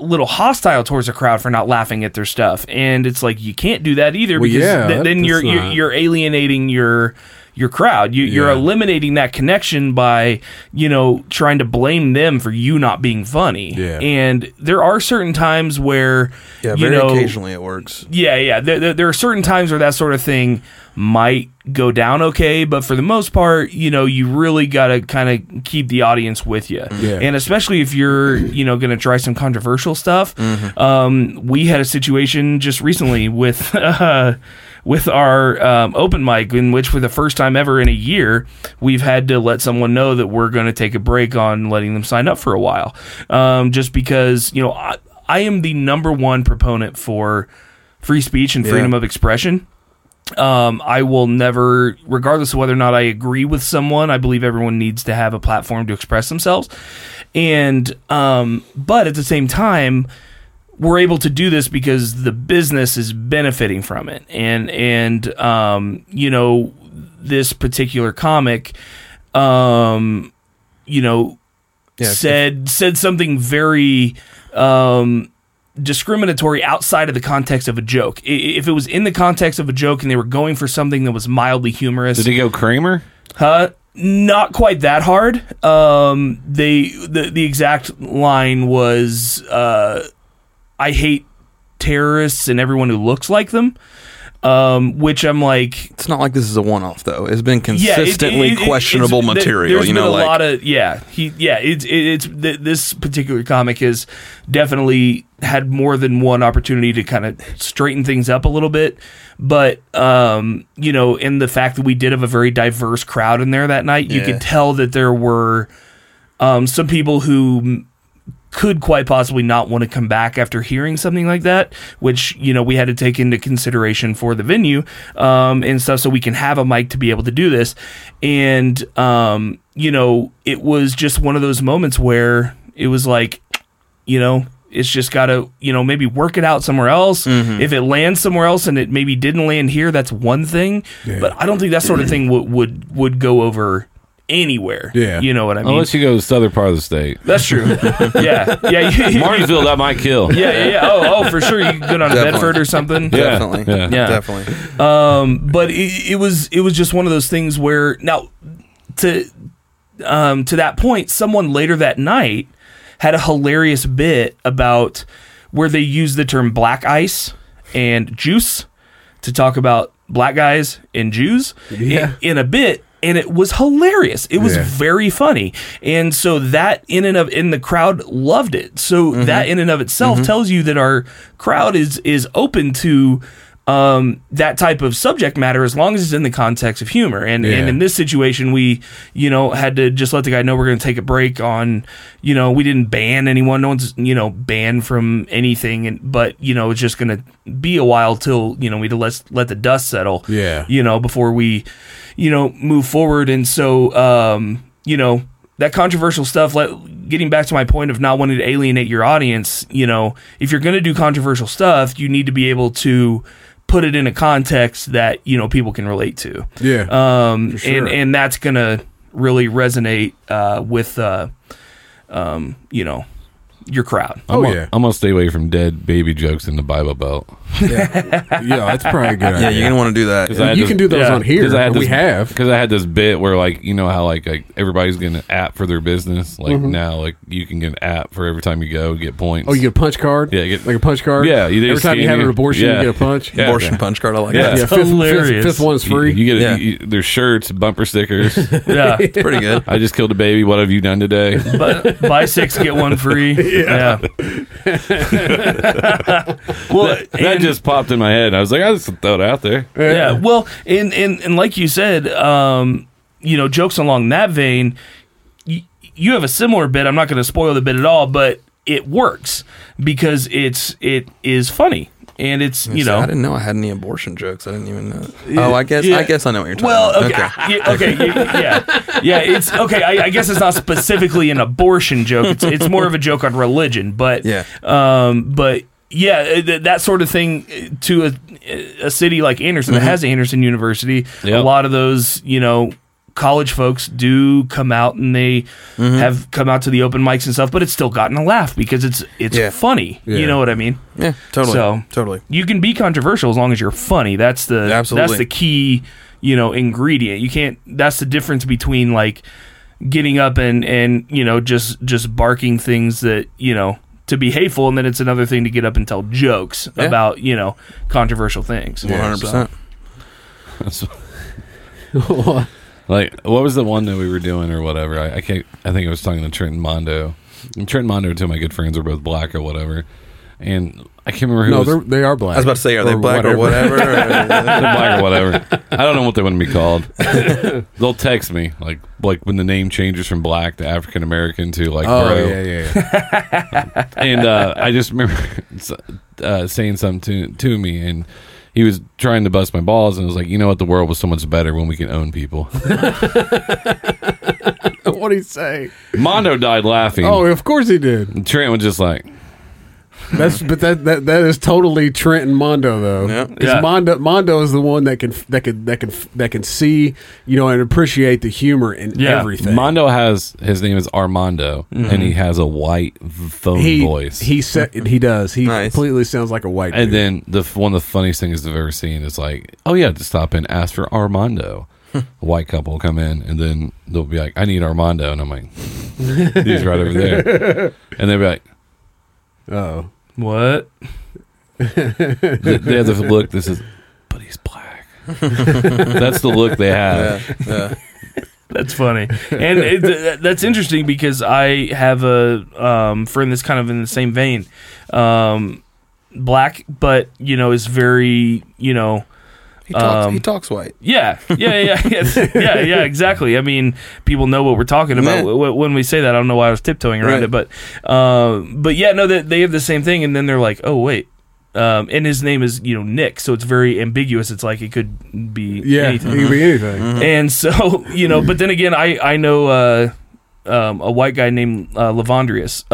little hostile towards a crowd for not laughing at their stuff. And it's like, you can't do that either, because then you're alienating your crowd. You're eliminating that connection by, you know, trying to blame them for you not being funny. Yeah. And there are certain times where, occasionally it works. Yeah. There are certain times where that sort of thing might go down okay, but for the most part, you know, you really got to kind of keep the audience with you. Yeah. And especially if you're, you know, going to try some controversial stuff. Mm-hmm. We had a situation just recently with our open mic, in which for the first time ever in a year, we've had to let someone know that we're going to take a break on letting them sign up for a while. Just because, you know, I am the number one proponent for free speech and freedom of expression. I will never, regardless of whether or not I agree with someone, I believe everyone needs to have a platform to express themselves. And, but at the same time, we're able to do this because the business is benefiting from it. And you know, this particular comic, you know, said something very, discriminatory outside of the context of a joke. If it was in the context of a joke and they were going for something that was mildly humorous. Did they go Kramer? Not quite that hard. The exact line was, I hate terrorists and everyone who looks like them. Which I'm like, it's not like this is a one-off though. It's been consistently questionable material. There's been a lot of this particular comic has definitely had more than one opportunity to kind of straighten things up a little bit. But you know, in the fact that we did have a very diverse crowd in there that night, you could tell that there were some people who could quite possibly not want to come back after hearing something like that, which, you know, we had to take into consideration for the venue and stuff, so we can have a mic to be able to do this. And, you know, it was just one of those moments where it was like, you know, it's just got to, you know, maybe work it out somewhere else. Mm-hmm. If it lands somewhere else and it maybe didn't land here, that's one thing. Yeah. But I don't think that sort of thing would go over anywhere. Yeah. You know what I mean? Unless you go to the southern part of the state. That's true. Yeah. Yeah. Martinsville, that might kill. Yeah. Oh, for sure. You could go down to Bedford or something. Yeah. Definitely. Yeah. Definitely. But it was just one of those things where, now, to that point, someone later that night had a hilarious bit about where they used the term black ice and juice to talk about black guys and Jews in a bit. And it was hilarious. It was very funny. And so that in the crowd loved it. So that in and of itself tells you that our crowd is open to that type of subject matter, as long as it's in the context of humor. And in this situation, we, you know, had to just let the guy know we're going to take a break on, you know, we didn't ban anyone. No one's, you know, banned from anything. But, you know, it's just going to be a while till, you know, we let the dust settle, you know, before we, you know, move forward. And so, you know, that controversial stuff, getting back to my point of not wanting to alienate your audience, you know, if you're going to do controversial stuff, you need to be able to put it in a context that, you know, people can relate to. Yeah. Sure. And that's going to really resonate with, you know, your crowd. I'm going to stay away from dead baby jokes in the Bible Belt. Yeah, that's probably a good idea. Yeah, you're going to want to do that. You can do those on here. Because I had this bit where, like, you know how, like everybody's getting an app for their business? Like, now, like, you can get an app for every time you go, get points. Oh, you get a punch card? Yeah. Like a punch card? Yeah. Every time you have an abortion, you get a punch. Yeah, punch card, I like that. Yeah, fifth one's free. You get their shirts, bumper stickers. Yeah. It's pretty good. I just killed a baby. What have you done today? But buy six, get one free. Yeah. Well, that just popped in my head. I was like, I just throw it out there. Yeah. Well, and like you said, you know, jokes along that vein, you have a similar bit. I'm not going to spoil the bit at all, but it works because it is funny. And it's, you know, I didn't know I had any abortion jokes. I didn't even know. Oh, I guess I know what you're talking about. Okay. It's okay. I guess it's not specifically an abortion joke. It's more of a joke on religion, but that sort of thing to a city like Anderson that has Anderson University. Yep. A lot of those, you know, college folks do come out, and they have come out to the open mics and stuff, but it's still gotten a laugh because it's funny. Yeah. You know what I mean? Yeah, totally. So totally, you can be controversial as long as you're funny. That's the that's the key, you know, ingredient. You can't. That's the difference between, like, getting up and you know just barking things that, you know, to be hateful, and then it's another thing to get up and tell jokes about, you know, controversial things. 100%. Like, what was the one that we were doing or whatever? I think I was talking to Trent and Mondo. And Trent and Mondo, two of my good friends, are both black or whatever. And I can't remember who was. No, they are black. I was about to say, are they black or whatever? They're black or whatever. I don't know what they want to be called. They'll text me, like when the name changes from black to African American to, like, bro. Yeah. And I just remember saying something to me, and he was trying to bust my balls, and I was like, you know what? The world was so much better when we can own people. What'd he say? Mondo died laughing. Oh, of course he did. And Trent was just like... That is totally Trent and Mondo, though. Yeah. Mondo is the one that can see, you know, and appreciate the humor in everything. Mondo has, his name is Armando, and he has a white phone voice. He does. He completely sounds like a white dude. And then one of the funniest things I've ever seen is, like, to stop in, ask for Armando. A white couple will come in, and then they'll be like, I need Armando. And I'm like, he's right over there. And they'll be like, oh. What? They have the look that says, but he's black. That's the look they have. Yeah. That's funny. And that's interesting because I have a friend that's kind of in the same vein. Black, but, you know, is very, you know, He talks white. Yeah, exactly. I mean, people know what we're talking about when we say that. I don't know why I was tiptoeing around it, but yeah, no, they have the same thing, and then they're like, oh, wait. And his name is, Nick, so it's very ambiguous. It's like it could be anything. It could be anything. Mm-hmm. And so, but then again, I know... a white guy named Lavandrius.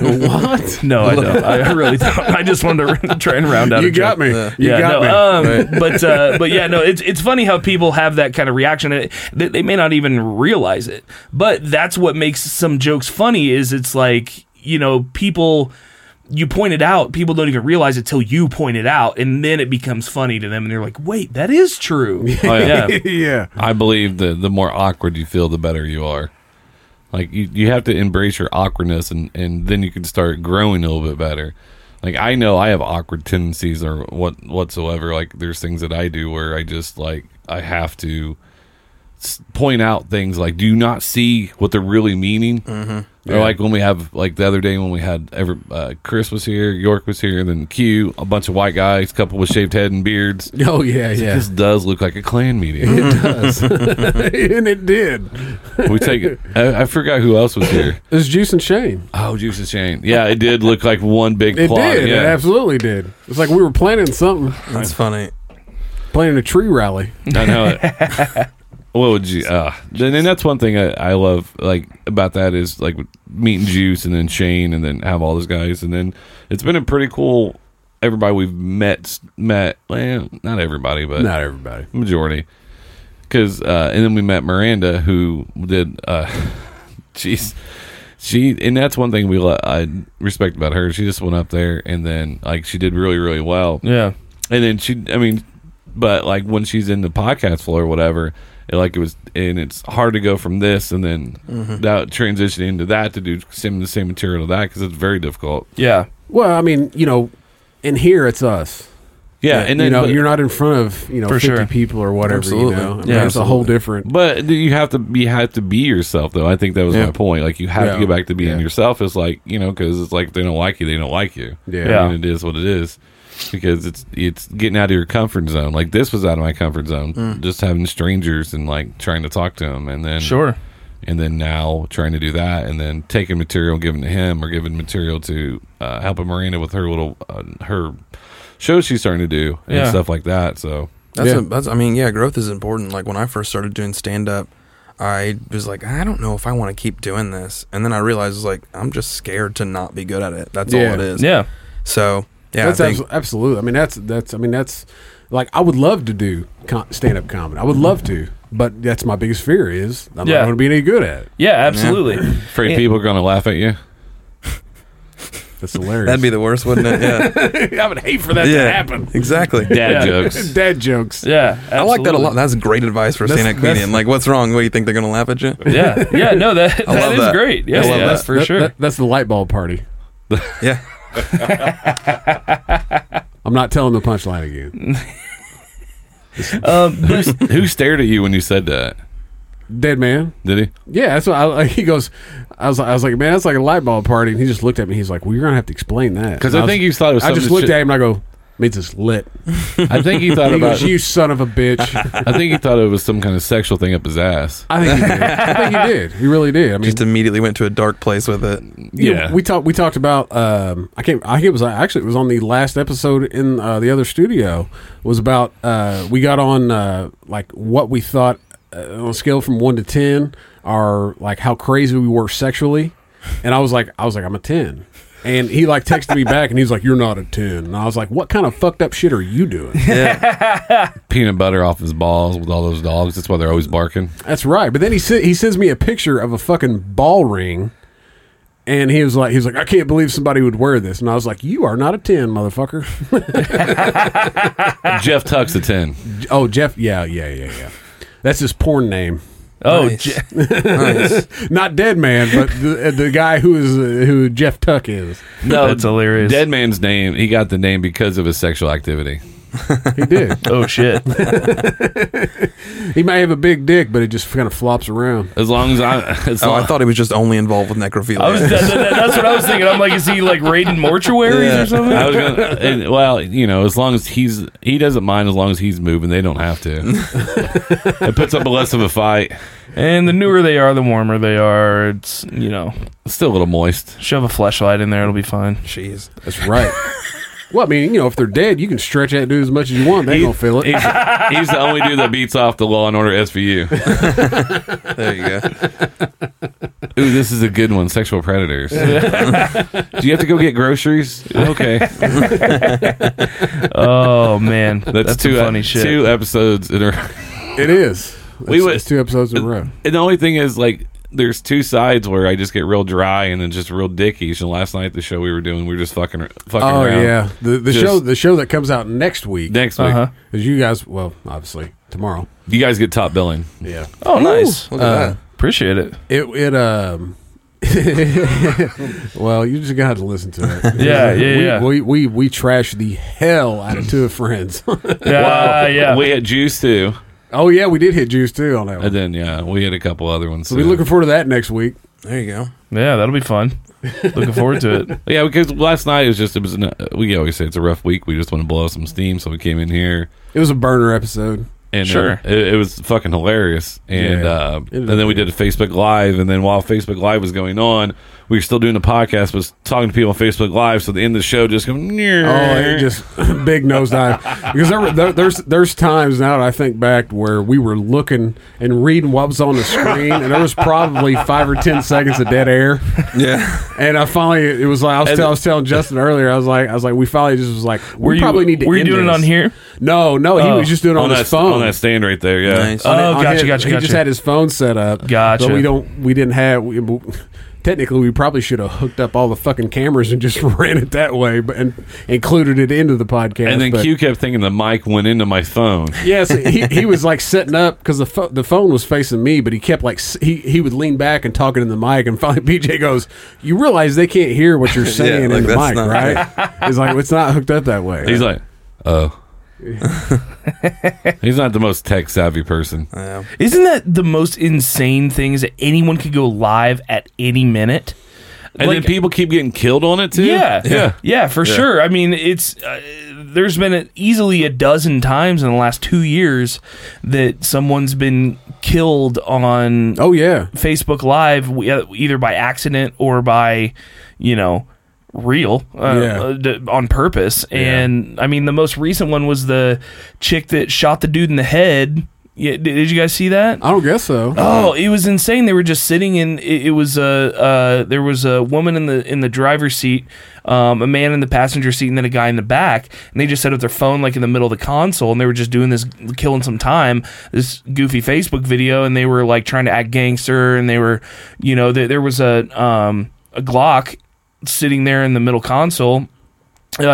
What? No, I don't. I really don't. I just wanted to try and round out. You got me. You got me. But yeah, no. It's funny how people have that kind of reaction. They may not even realize it. But that's what makes some jokes funny. Is it's like people. You point it out, people don't even realize it till you point it out, and then it becomes funny to them, and they're like, wait, that is true. Yeah. I believe the more awkward you feel, the better you are. Like, you have to embrace your awkwardness, and then you can start growing a little bit better. Like, I know I have awkward tendencies or whatsoever. Like, there's things that I do where I just, like, I have to point out things like, do you not see what they're really meaning? Mm-hmm. Yeah. Or like when we have, like the other day when we had Chris was here, York was here, and then Q, a bunch of white guys, a couple with shaved head and beards. Oh, yeah. This does look like a Klan meeting. It does. And it did. We take it. I forgot who else was here. It was Juice and Shane. Oh, Juice and Shane. Yeah, it did look like one big plot. It did. Yeah. It absolutely did. It's like we were planning something. That's funny. Planning a tree rally. I know it. What would you? And that's one thing I love, like, about that is like meeting Juice and then Shane and then have all those guys, and then it's been a pretty cool. Everybody we've met. Well, not everybody, majority. Because and then we met Miranda, who did. And that's one thing I respect about her. She just went up there and then like she did really really well. Yeah. And then but like when she's in the podcast floor or whatever. Like it was, and it's hard to go from this and then that transition into that to do the same material to that because it's very difficult. Yeah. Well, I mean, in here it's us. Yeah, and then you're not in front of 50 people or whatever. Absolutely. It's a whole different. But you have to be yourself though. I think that was my point. Like you have to get back to being yourself. It's like because it's like if they don't like you, they don't like you. Yeah. And it is what it is. Because it's getting out of your comfort zone. Like this was out of my comfort zone, just having strangers and like trying to talk to them, and then now trying to do that, and then taking material, giving to him, or giving material to helping Miranda with her little her show she's starting to do and stuff like that. So growth is important. Like when I first started doing stand up, I was like, I don't know if I want to keep doing this, and then I realized like I'm just scared to not be good at it. That's all it is. Yeah. So. Yeah, that's absolutely. I mean, that's like I would love to do stand-up comedy. I would love to, but that's my biggest fear is I'm not going to be any good at it. Yeah, absolutely. Yeah. Afraid people are going to laugh at you. That's hilarious. That'd be the worst, wouldn't it? Yeah. I would hate for that to happen. Exactly. Dad jokes. Dad jokes. Yeah, absolutely. I like that a lot. That's great advice for a stand-up comedian. Like, what's wrong? What do you think they're going to laugh at you? Yeah. Yeah. No, that is great. Yeah, I love that for sure. That's the light bulb party. Yeah. I'm not telling the punchline again. Who stared at you when you said that? Dead man. Did he? Yeah, that's what he goes. I was like, man, that's like a light bulb party. And he just looked at me. He's like, well, you're gonna have to explain that. Because I think you thought it was. Something I just looked at him and I go, means it's lit. I think he thought about you, son of a bitch. I think he thought it was some kind of sexual thing up his ass. I think he did. He really did. I mean, just immediately went to a dark place with it. Yeah, we talked about. It was on the last episode in the other studio. It was about we got on like what we thought on a scale from 1 to 10, are like how crazy we were sexually, and I was like, I'm a 10. And he like texted me back, and he's like, "You're not a 10." And I was like, "What kind of fucked up shit are you doing?" Yeah. Peanut butter off his balls with all those dogs. That's why they're always barking. That's right. But then he sends me a picture of a fucking ball ring, and he was like, "I can't believe somebody would wear this." And I was like, "You are not a 10, motherfucker." Jeff Tuck's a 10. Oh, Jeff. Yeah. That's his porn name. Oh, nice. Nice. Not Dead Man, but the guy who Jeff Tuck is. No, that's hilarious. Dead Man's name. He got the name because of his sexual activity. He did. Oh, shit. He might have a big dick, but it just kind of flops around. As long as I... I thought he was just only involved with necrophilia. That's what I was thinking. I'm like, is he like raiding mortuaries or something? Well, you know, as long as he doesn't mind as long as he's moving. They don't have to. It puts up less of a fight. And the newer they are, the warmer they are. It's, you know... It's still a little moist. Shove a fleshlight in there. It'll be fine. Jeez. That's right. Well, I mean, you know, if they're dead, you can stretch that dude as much as you want. They don't feel it. He's the only dude that beats off the Law and Order SVU. There you go. Ooh, this is a good one. Sexual predators. Do you have to go get groceries? Okay. Oh, man. That's two funny shit. Two episodes in a row. It is. It's two episodes in a row. And the only thing is, like, there's two sides where I just get real dry and then just real dickish. And last night, the show we were doing, we were just fucking around. Oh, yeah. The show that comes out next week. Because you guys, well, obviously, tomorrow. You guys get top billing. Yeah. Oh, nice. Look at that. Appreciate it. Well, you just got to listen to it. We trashed the hell out of two friends. We had Juice, too. Oh, yeah, we did hit Juice, too, on that one. And then, yeah, we hit a couple other ones. So we're looking forward to that next week. There you go. Yeah, that'll be fun. Looking forward to it. Yeah, because last night we always say it's a rough week. We just want to blow some steam, so we came in here. It was a burner episode. And sure. It was fucking hilarious. And, and then we did a Facebook Live, and then while Facebook Live was going on, we were still doing the podcast, but talking to people on Facebook Live, so the end of the show just goes... just big nosedive. Because there's times now that I think back where we were looking and reading what was on the screen, and there was probably 5 or 10 seconds of dead air. Yeah. And I finally... It was like... I was telling Justin earlier, I was like, we finally just was like, we probably need to end this. Were you doing it on here? No, he was just doing it on his phone. That stand right there, yeah. Nice. Gotcha. He just had his phone set up. Gotcha. But technically, we probably should have hooked up all the fucking cameras and just ran it that way, but and included it into the podcast. And then Q kept thinking the mic went into my phone. Yes, yeah, so he was like setting up because the phone was facing me, but he kept like he would lean back and talking in the mic, and finally PJ goes, "You realize they can't hear what you're saying in the mic, right?" He's like, "It's not hooked up that way." He's like, "Oh." He's not the most tech savvy person. Isn't that the most insane thing is that anyone could go live at any minute? And then people keep getting killed on it too? Yeah, for sure. I mean, it's there's been easily a dozen times in the last 2 years that someone's been killed on Facebook Live, either by accident or by, you know, on purpose. And I mean, the most recent one was the chick that shot the dude in the head. Did you guys see that? I don't guess so. Oh, it was insane. They were just sitting in. It was there was a woman in the driver's seat, a man in the passenger seat, and then a guy in the back. And they just set up their phone like in the middle of the console, and they were just doing this, killing some time, this goofy Facebook video, and they were like trying to act gangster, and they were, you know, there was a Glock sitting there in the middle console.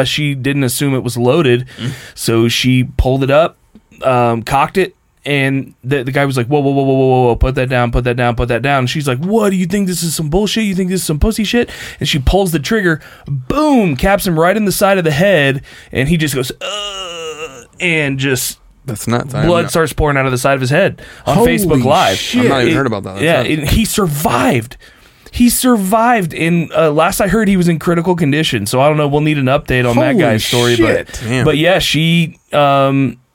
She didn't assume it was loaded, so she pulled it up, cocked it, and the guy was like, whoa, put that down. And she's like, what, do you think this is some bullshit? You think this is some pussy shit? And she pulls the trigger, boom, caps him right in the side of the head, and he just goes, and just... That's not time. Blood starts pouring out of the side of his head on Holy Facebook Live. Shit. I've not even heard about that. He survived. He survived, and last I heard, he was in critical condition. So I don't know. We'll need an update on that guy's story. Shit. But yeah, she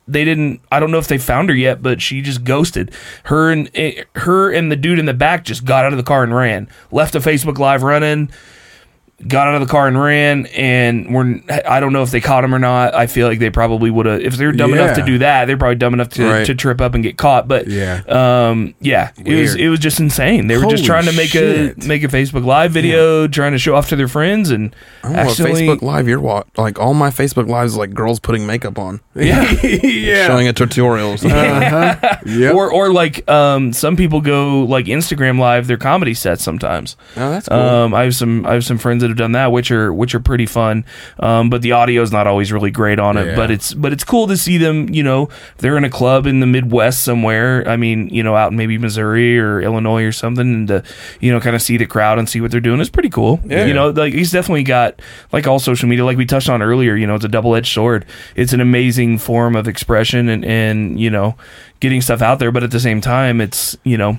they didn't. I don't know if they found her yet, but she just ghosted. Her and the dude in the back just got out of the car and ran. Left the Facebook Live running. Got out of the car and ran, and I don't know if they caught him or not. I feel like they probably would have. If they're dumb enough to do that, they're probably dumb enough to trip up and get caught. But Weird. it was just insane. They were just trying to make a Facebook Live video, trying to show off to their friends, and Facebook Live. All my Facebook Lives is like girls putting makeup on, showing a tutorial, or something. Or like some people go like Instagram Live their comedy sets sometimes. Oh, that's cool. I have some friends that have done that, which are pretty fun. But the audio is not always really great on it. Yeah. But it's cool to see them. You know, if they're in a club in the Midwest somewhere. I mean, you know, out in maybe Missouri or Illinois or something, and to, you know, kind of see the crowd and see what they're doing is pretty cool. Yeah. You know, like he's definitely got, like all social media, like we touched on earlier. You know, it's a double-edged sword. It's an amazing form of expression and you know, getting stuff out there. But at the same time, it's, you know,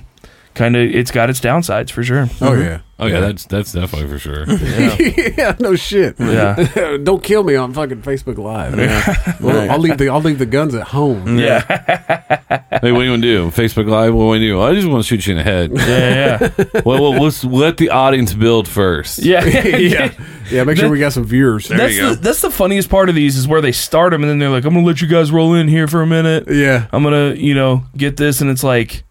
kind of, it's got its downsides for sure. Oh yeah. Oh yeah, that's definitely for sure. Yeah, yeah, no shit. Yeah. Don't kill me on fucking Facebook Live. Yeah. Well, I'll leave the guns at home. Yeah. Hey, what do you want to do? Facebook Live? What do I do? I just want to shoot you in the head. Yeah, yeah. Well, let's let the audience build first. Yeah, yeah, yeah. Make sure we got some viewers. There you go. That's the funniest part of these is where they start them and then they're like, I'm gonna let you guys roll in here for a minute. Yeah. I'm gonna, you know, get this, and it's like,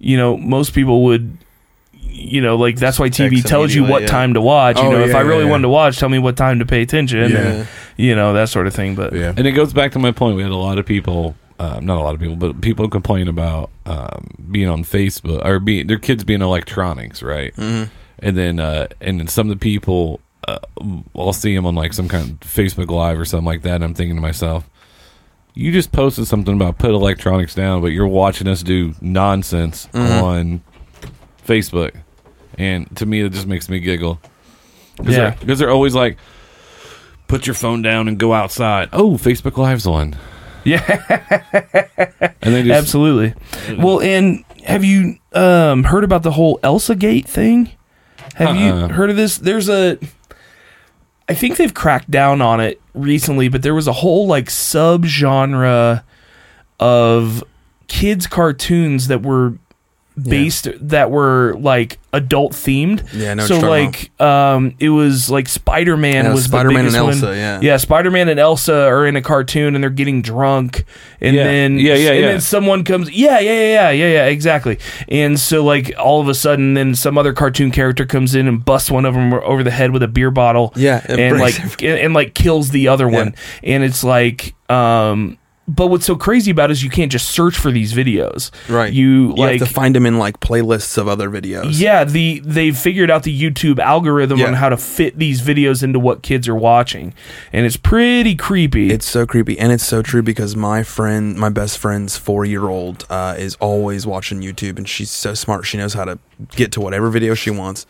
you know, most people would, you know, like that's why TV tells you what time to watch. You know, if I really wanted to watch, tell me what time to pay attention. Yeah. And, you know, that sort of thing. But yeah. And it goes back to my point. We had a lot of people, not a lot of people, but people complain about being on Facebook or their kids being electronics, right? Mm-hmm. And then some of the people, I'll see them on like some kind of Facebook Live or something like that. And I'm thinking to myself, you just posted something about put electronics down, but you're watching us do nonsense on Facebook. And to me, it just makes me giggle. Because they're always like, put your phone down and go outside. Oh, Facebook Live's on. Yeah. And they just, absolutely. Well, and have you heard about the whole ElsaGate thing? Have you heard of this? I think they've cracked down on it recently, but there was a whole like subgenre of kids cartoons that were based that were like adult themed. Yeah, no. So like it was like Spider-Man was Spider-Man and Elsa. Yeah, Spider-Man and Elsa are in a cartoon and they're getting drunk, and then someone comes. Yeah, exactly. And so like all of a sudden, then some other cartoon character comes in and busts one of them over the head with a beer bottle. Yeah, and like kills the other one. And it's like but what's so crazy about it is you can't just search for these videos. Right. You have to find them in like playlists of other videos. Yeah, they've figured out the YouTube algorithm on how to fit these videos into what kids are watching. And it's pretty creepy. It's so creepy. And it's so true because my best friend's 4-year-old is always watching YouTube, and she's so smart. She knows how to get to whatever video she wants.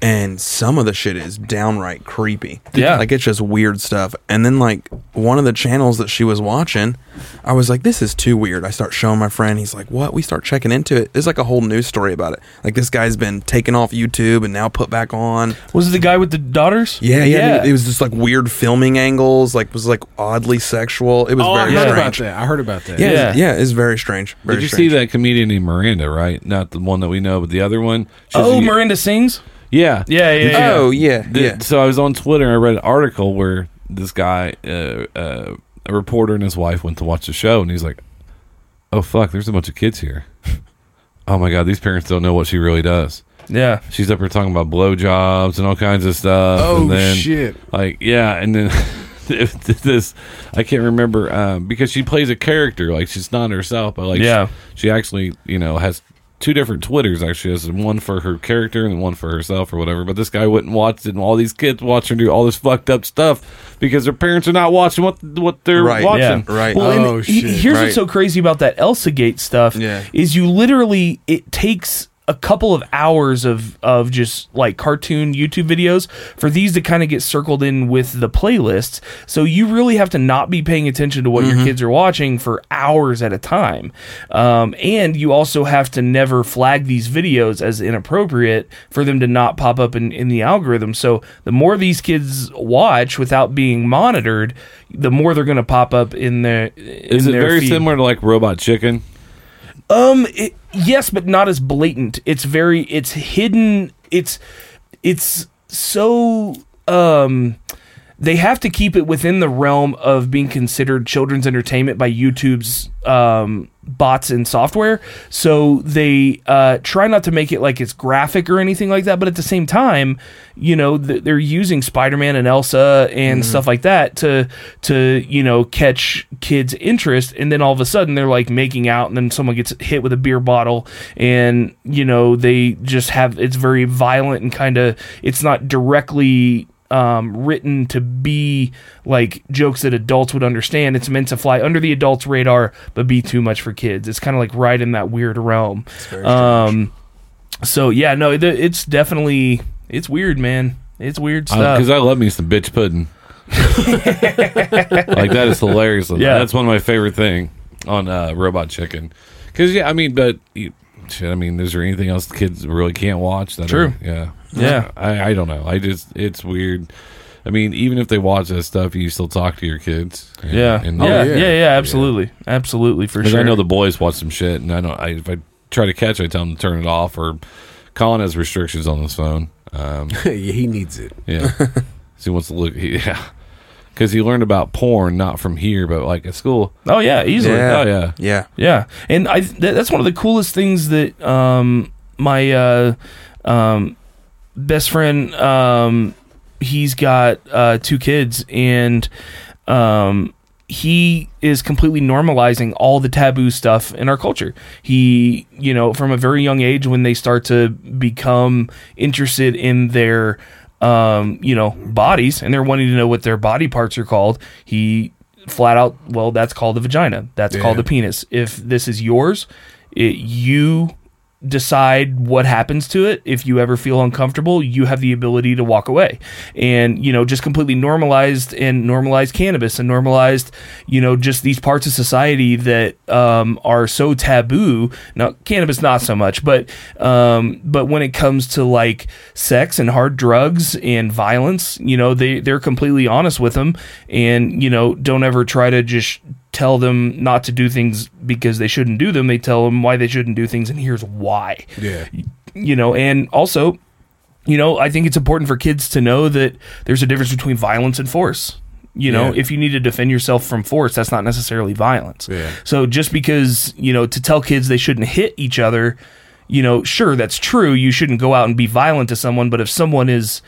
And some of the shit is downright creepy. Yeah. Like, it's just weird stuff. And then, like, one of the channels that she was watching, I was like, this is too weird. I start showing my friend. He's like, what? We start checking into it. There's, like, a whole news story about it. Like, this guy's been taken off YouTube and now put back on. Was it the guy with the daughters? Yeah. It was just, like, weird filming angles. Like, was, like, oddly sexual. It was very strange. I heard about that. Yeah, it's very strange. Very Did you see that comedian named Miranda, right? Not the one that we know, but the other one. Miranda Sings? Yeah. So I was on Twitter and I read an article where this guy, a reporter and his wife went to watch the show, and he's like, oh, fuck, there's a bunch of kids here. Oh, my God, these parents don't know what she really does. Yeah. She's up here talking about blowjobs and all kinds of stuff. Oh, and then, shit. Like, yeah, and then this, I can't remember, because she plays a character. Like, she's not herself, but, like, she actually, you know, has two different Twitters, actually. There's one for her character and one for herself or whatever. But this guy wouldn't watch it, and all these kids watch her do all this fucked up stuff because their parents are not watching what they're watching. Yeah, right. Well, here's what's so crazy about that ElsaGate stuff is you literally, it takes a couple of hours of just like cartoon YouTube videos for these to kind of get circled in with the playlists. So you really have to not be paying attention to what your kids are watching for hours at a time. And you also have to never flag these videos as inappropriate for them to not pop up in the algorithm. So the more these kids watch without being monitored, the more they're going to pop up in their Is it very feed. Similar to like Robot Chicken? Yes, but not as blatant. It's hidden. It's so, they have to keep it within the realm of being considered children's entertainment by YouTube's bots and software, so they try not to make it like it's graphic or anything like that, but at the same time, you know, they're using Spider-Man and Elsa and stuff like that to you know, catch kids' interest, and then all of a sudden they're like making out, and then someone gets hit with a beer bottle, and you know, they just have, it's very violent and kind of, it's not directly written to be like jokes that adults would understand. It's meant to fly under the adults' radar but be too much for kids. It's kind of like right in that weird realm. So yeah, no, it's definitely, it's weird, man. It's weird stuff. Because I love me some bitch pudding. Like, that is hilarious. Yeah, that's one of my favorite thing on Robot Chicken. Because yeah, I mean, but shit, I mean, is there anything else the kids really can't watch? That true. Yeah. Yeah, I don't know. I just, it's weird. I mean, even if they watch that stuff, you still talk to your kids. And, yeah. And absolutely, for sure. I know the boys watch some shit, and I know if I try to catch it, I tell them to turn it off. Or Colin has restrictions on his phone. Yeah, he needs it. Yeah, so he wants to look. Because he learned about porn not from here, but like at school. Oh yeah, easily. Yeah. Oh yeah, yeah, yeah. And that's one of the coolest things that my best friend, he's got 2 kids, and he is completely normalizing all the taboo stuff in our culture. He, you know, from a very young age, when they start to become interested in their, you know, bodies, and they're wanting to know what their body parts are called, he flat out, well, that's called the vagina. That's called the penis. If this is yours, you decide what happens to it. If you ever feel uncomfortable, you have the ability to walk away. And, you know, just completely normalized cannabis, and normalized, you know, just these parts of society that are so taboo. Now, cannabis not so much, but when it comes to like sex and hard drugs and violence, you know, they're completely honest with them, and, you know, don't ever try to just tell them not to do things because they shouldn't do them. They tell them why they shouldn't do things, and here's why. Yeah. You know, and also, you know, I think it's important for kids to know that there's a difference between violence and force. You know, if you need to defend yourself from force, that's not necessarily violence. Yeah. So just because, you know, to tell kids they shouldn't hit each other, you know, sure, that's true. You shouldn't go out and be violent to someone, but if someone is,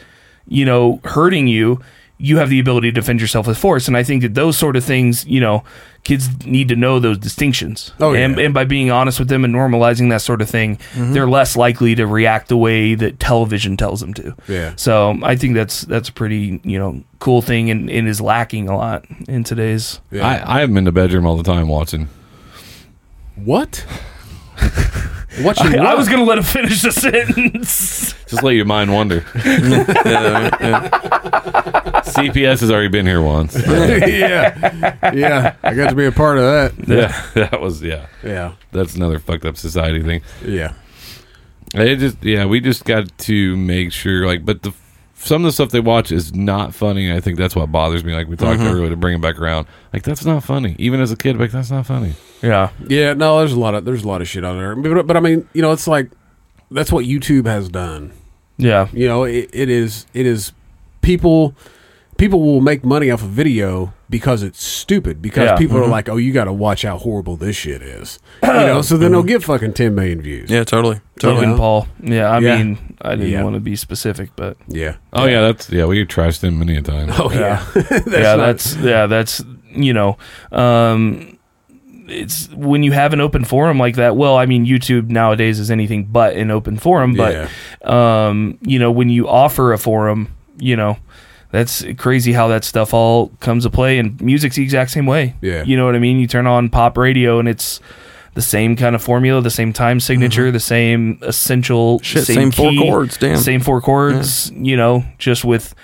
you know, hurting you, you have the ability to defend yourself with force. And I think that those sort of things, you know, kids need to know those distinctions. Oh, yeah. And by being honest with them and normalizing that sort of thing, they're less likely to react the way that television tells them to. Yeah. So I think that's a pretty, you know, cool thing, and is lacking a lot in today's. Yeah. I am in the bedroom all the time watching. What? I was going to let him finish the sentence. Just let your mind wander. CPS has already been here once. Yeah. I got to be a part of that. Yeah. That was, yeah. That's another fucked up society thing. Yeah. We just got to make sure, like, but some of the stuff they watch is not funny. I think that's what bothers me. Like, we talked earlier to bring it back around. Like, that's not funny. Even as a kid, like, that's not funny. Yeah. Yeah, no, there's a lot of shit out there. But I mean, you know, it's like, that's what YouTube has done. Yeah. You know, it is people will make money off a video because it's stupid, because people are like, oh, you got to watch how horrible this shit is. You know, so then they'll get fucking 10 million views. Yeah, totally. You know? Paul. Yeah, I mean, I didn't want to be specific, but yeah. Oh yeah, we trashed him many a time. Oh yeah. That's you know, it's when you have an open forum like that. Well, I mean, YouTube nowadays is anything but an open forum, but you know, when you offer a forum, you know, that's crazy how that stuff all comes to play. And music's the exact same way. Yeah. You know what I mean? You turn on pop radio and it's the same kind of formula, the same time signature, the same essential shit, same key, 4 chords, damn. Same 4 chords, you know, just with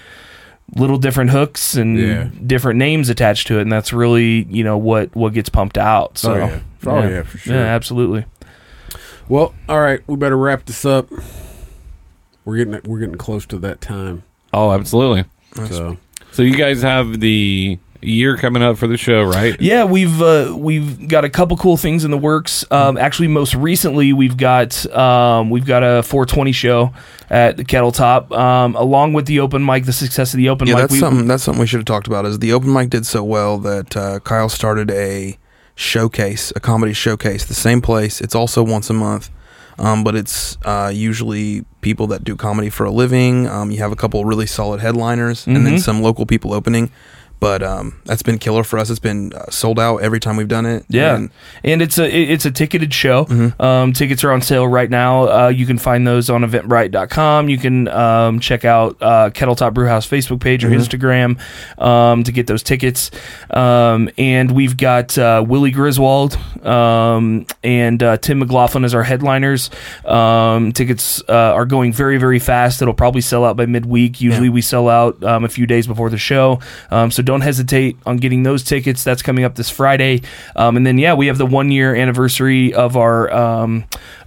little different hooks and different names attached to it. And that's really, you know, what gets pumped out. So, oh yeah, for sure. Yeah, absolutely. Well, all right, we better wrap this up. We're getting close to that time. Oh, absolutely. So you guys have the year coming up for the show, right? Yeah, we've got a couple cool things in the works. Actually, most recently we've got a 420 show at the Kettletop, along with the open mic, the success of the open mic. That's something we should have talked about, is the open mic did so well that Kyle started a showcase, a comedy showcase, the same place. It's also once a month, but it's usually people that do comedy for a living. You have a couple really solid headliners, mm-hmm. and then some local people opening. But that's been killer for us. It's been sold out every time we've done it. Yeah, and it's a ticketed show. Mm-hmm. Tickets are on sale right now. You can find those on Eventbrite.com. You can check out Kettletop Brewhouse Facebook page or mm-hmm. Instagram to get those tickets. And we've got Willie Griswold and Tim McLaughlin as our headliners. Tickets are going very, very fast. It'll probably sell out by midweek. Usually we sell out a few days before the show. So don't hesitate on getting those tickets. That's coming up this Friday. And then, we have the 1 year anniversary of our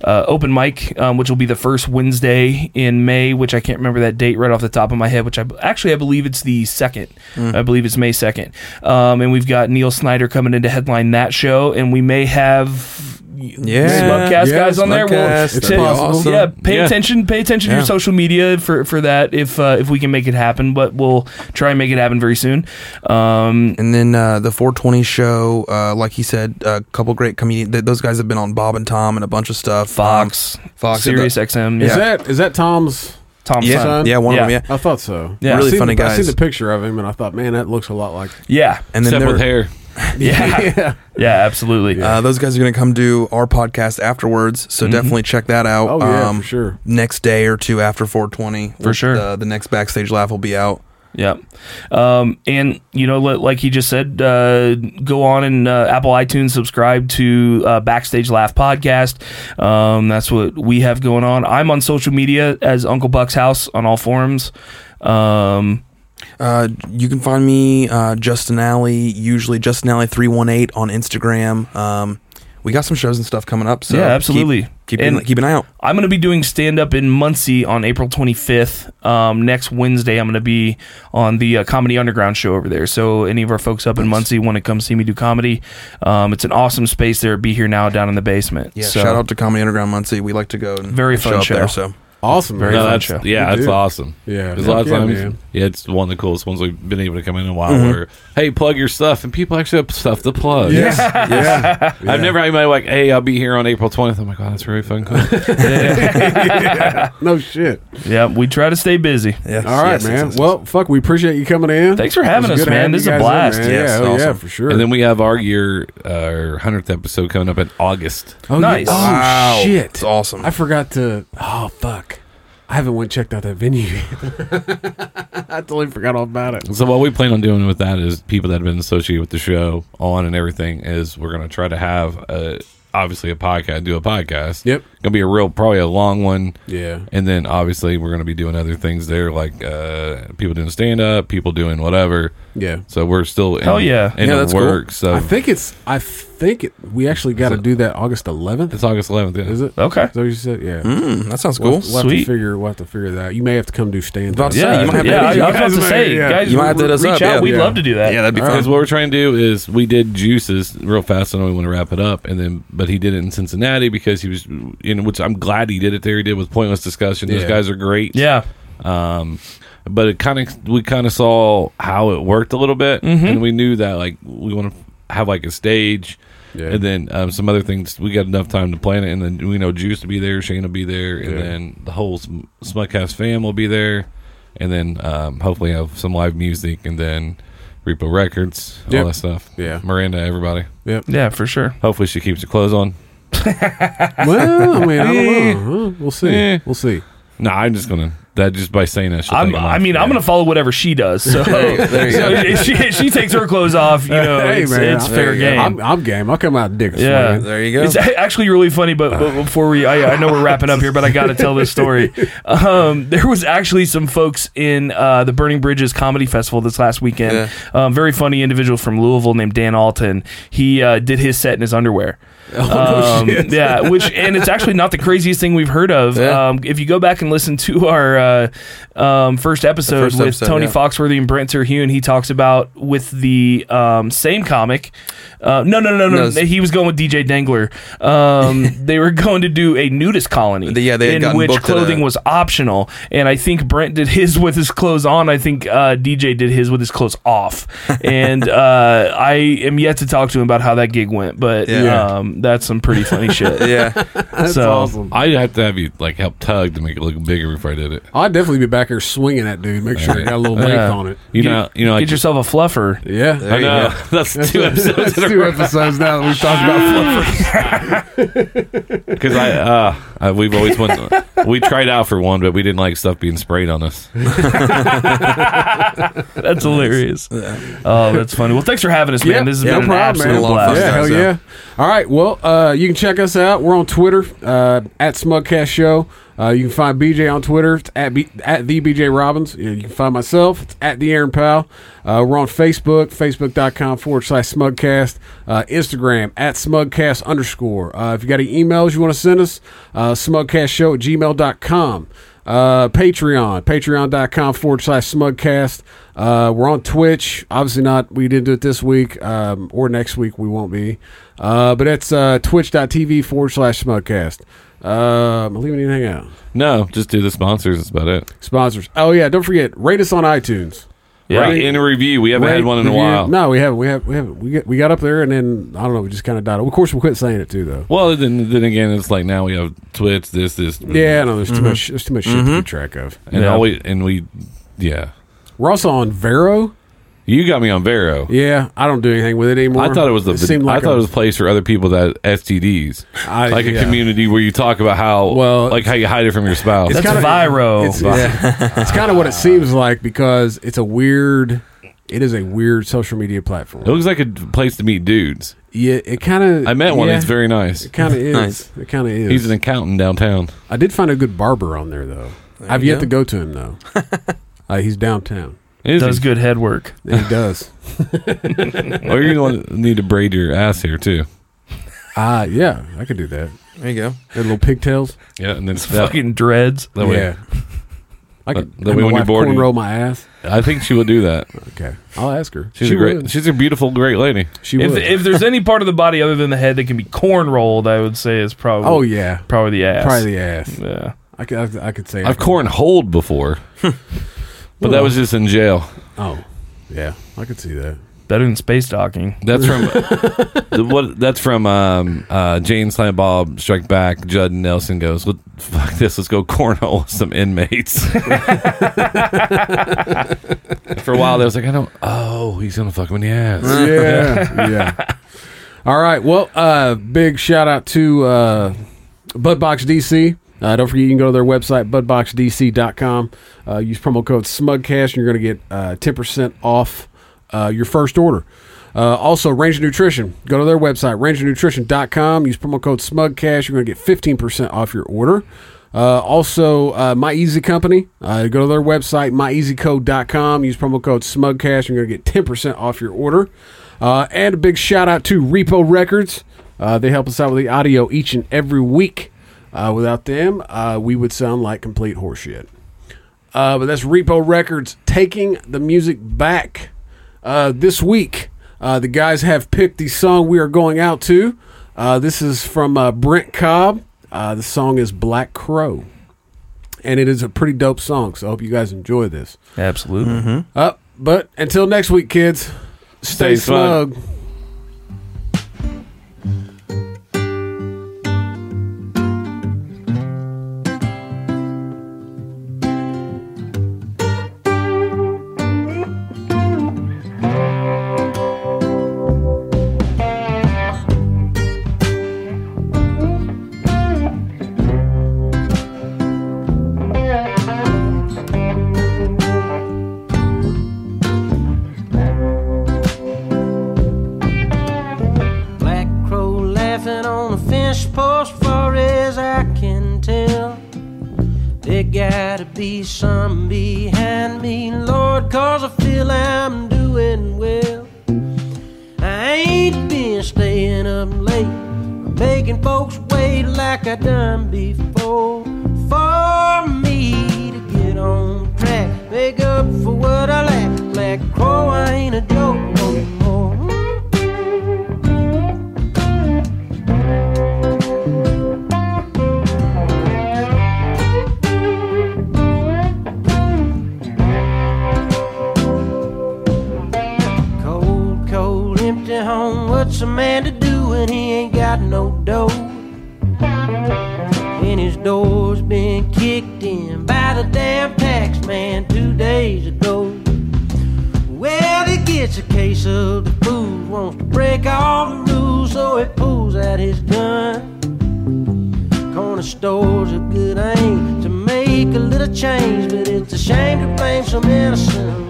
open mic, which will be the first Wednesday in May, which I can't remember that date right off the top of my head, which I believe it's the 2nd. I believe it's May 2nd. And we've got Neil Snyder coming in to headline that show, and we may have... Smugcast guys on there. Awesome. Pay attention to your social media for that if we can make it happen, but we'll try and make it happen very soon. And then the 420 show, like he said, a couple great comedians. Those guys have been on Bob and Tom and a bunch of stuff. Fox Sirius XM. Is that Tom's son? Yeah, one of them. Yeah, I thought so. Yeah, really funny guys. I seen the picture of him and I thought, man, that looks a lot like him. Yeah, and then with hair. Yeah, absolutely. Those guys are going to come do our podcast afterwards, so definitely check that out. Oh, yeah, for sure. Next day or two after 420. For sure. The next Backstage Laugh will be out. Yeah. And, like he just said, go on and Apple iTunes, subscribe to Backstage Laugh Podcast. That's what we have going on. I'm on social media as Uncle Buck's House on all forums. You can find me Justin Alley, usually Justin Alley 318 on Instagram. We got some shows and stuff coming up, so yeah, absolutely. Keep an eye out. I'm going to be doing stand-up in Muncie on April 25th. Next Wednesday, I'm going to be on the Comedy Underground show over there. So any of our folks up in Muncie want to come see me do comedy, it's an awesome space there. Be here now down in the basement. Yeah, so, shout out to Comedy Underground Muncie. We like to go and very fun show up there. So. Awesome. Very fun show. Yeah, that's awesome. Yeah. There's a lot of times. Yeah, it's one of the coolest ones we've been able to come in a while where, hey, plug your stuff, and people actually have stuff to plug. Yeah. I've never had anybody like, hey, I'll be here on April 20th. I'm like, wow, that's really fucking cool. No shit. Yeah, we try to stay busy. Yes. All right, man. Fuck, we appreciate you coming in. Thanks for having us, man. This is a blast. Yeah, for sure. And then we have our 100th episode coming up in August. Oh, nice. Oh, shit. It's awesome. I forgot to... Oh, fuck. I haven't checked out that venue yet. I totally forgot all about it. So what we plan on doing with that is people that have been associated with the show on and everything is we're going to try to have obviously a podcast, do a podcast. Yep. Going to be probably a long one. Yeah. And then obviously we're going to be doing other things there like people doing stand-up, people doing whatever. Yeah. So we're still in the works. Cool. So we actually got to do that August 11th. It's August 11th, yeah. Is it? Okay. Is that what you said? Yeah. That sounds cool. Sweet. We'll have to figure that out. You may have to come do stand-up. Yeah, guys, you might have to hit us up. We'd love to do that. Yeah, that'd be fun. Because what we're trying to do is we did Juices real fast, and we want to wrap it up, but he did it in Cincinnati because he was, which I'm glad he did it there. He did with Pointless Discussion. Those guys are great. Yeah. But we kind of saw how it worked a little bit, and we knew that like we want to have like a stage, and then some other things. We got enough time to plan it, and then we know Juice to be there, Shane will be there, and then the whole Smutcast fam will be there, and then hopefully have some live music, and then Repo Records, all that stuff. Yeah, Miranda, everybody. Yep. Yeah, for sure. Hopefully she keeps her clothes on. Well, I mean, I don't know. We'll see. Yeah. We'll see. No, I'm just gonna. That just by saying that, I'm gonna follow whatever she does. So, if she takes her clothes off, it's fair game. I'm game. I'll come out and dig us. Yeah, there you go. It's actually really funny. But before I know we're wrapping up here, but I got to tell this story. There was actually some folks in the Burning Bridges Comedy Festival this last weekend. Yeah. Very funny individual from Louisville named Dan Alton. He did his set in his underwear. Oh, shit. Yeah, and it's actually not the craziest thing we've heard of. Yeah. If you go back and listen to our first episode with Tony Foxworthy and Brent Terhune, he talks about with the same comic. No, he was going with DJ Dangler. They were going to do a nudist colony. Yeah, they had in which clothing was optional, and I think Brent did his with his clothes on. I think DJ did his with his clothes off, and I am yet to talk to him about how that gig went, but that's some pretty funny shit. Yeah, that's awesome. I'd have to have you like help tug to make it look bigger before I did it. I'd definitely be back here swinging at dude. Make sure you got a little length on it. You know, get yourself a fluffer. Yeah, I know. That's two episodes. That's two episodes now that we've talked about fluffers. Because we've always went. We tried out for one, but we didn't like stuff being sprayed on us. That's hilarious. Oh, that's funny. Well, thanks for having us, man. This has been an absolute blast. Yeah, hell yeah. All right, well, you can check us out. We're on Twitter, at Smugcast Show. You can find BJ on Twitter. It's at the BJ Robbins. You can find myself. It's at the Aaron Powell. We're on Facebook, facebook.com/Smugcast. Instagram, at Smugcast_. If you got any emails you want to send us, smugcastshow@gmail.com. Patreon, patreon.com/Smugcast. We're on Twitch. Obviously not. We didn't do it this week, or next week. We won't be. But it's twitch.tv/Smugcast. I'm leaving anything out. No, just do the sponsors. That's about it. Sponsors. Oh yeah, don't forget, rate us on iTunes. Yeah, in a review. We haven't had one in a while. No, we haven't. We got up there, and then I don't know. We just kind of died. Of course, we quit saying it too, though. Well, then again, it's like now we have Twitch. This. Yeah, no, there's too much. There's too much shit to keep track of. And we're also on Vero. You got me on Vero. Yeah, I don't do anything with it anymore. I thought it was a place for other people that had STDs, a community where you talk about how you hide it from your spouse. That's kind of Vero. It's kind of what it seems like, because it's a weird social media platform. It looks like a place to meet dudes. Yeah, it kind of. I met one. It's very nice. It kind of is. Nice. It kind of is. He's an accountant downtown. I did find a good barber on there though. I've yet to go to him though. He's downtown. Does good head work. It does. Or you're going to need to braid your ass here, too. Yeah, I could do that. There you go. Had little pigtails. Yeah, and then fucking dreads. That way, I could. That way, when you're bored, cornrow my ass. I think she will do that. Okay, I'll ask her. She's a beautiful, great lady. If there's any part of the body other than the head that can be corn rolled, I would say is probably. Oh yeah, probably the ass. Yeah, I could say. I've corn-holed before. But that was just in jail. Oh, yeah, I could see that. Better than space docking. That's from Jane Silent Bob Strike Back. Judd Nelson goes, "Fuck this, let's go cornhole with some inmates." For a while, I was like, he's gonna fuck him in the ass. Yeah, yeah. All right, well, big shout out to Bud Box DC. Don't forget, you can go to their website, BudBoxDC.com. Use promo code SMUGCASH, and you're going to get 10% off your first order. Also, Ranger Nutrition. Go to their website, rangenutrition.com. Use promo code SMUGCASH. You're going to get 15% off your order. Also, My Easy Company. Go to their website, myeasyco.com. Use promo code SMUGCASH. You're going to get 10% off your order. And a big shout-out to Repo Records. They help us out with the audio each and every week. Without them, we would sound like complete horseshit. But that's Repo Records, Taking the Music Back. This week, the guys have picked the song we are going out to. This is from Brent Cobb. The song is Black Crow. And it is a pretty dope song, so I hope you guys enjoy this. Absolutely. Mm-hmm. But until next week, kids, stay smug. Fun. Some behind me, Lord, 'cause I feel I'm doing well. I ain't been staying up late, making folks wait like I done before. For me to get on track, make up for what I lack. Black Crow, I ain't a joke no more. Cold, cold, empty home. What's a man to do when he ain't got no dough? And his door's been kicked in by the damn tax man 2 days ago. Well, it gets a case of the fool wants to break all the rules, so it pulls out his gun. Corner stores a good aim to make a little change, but it's a shame to blame some innocent.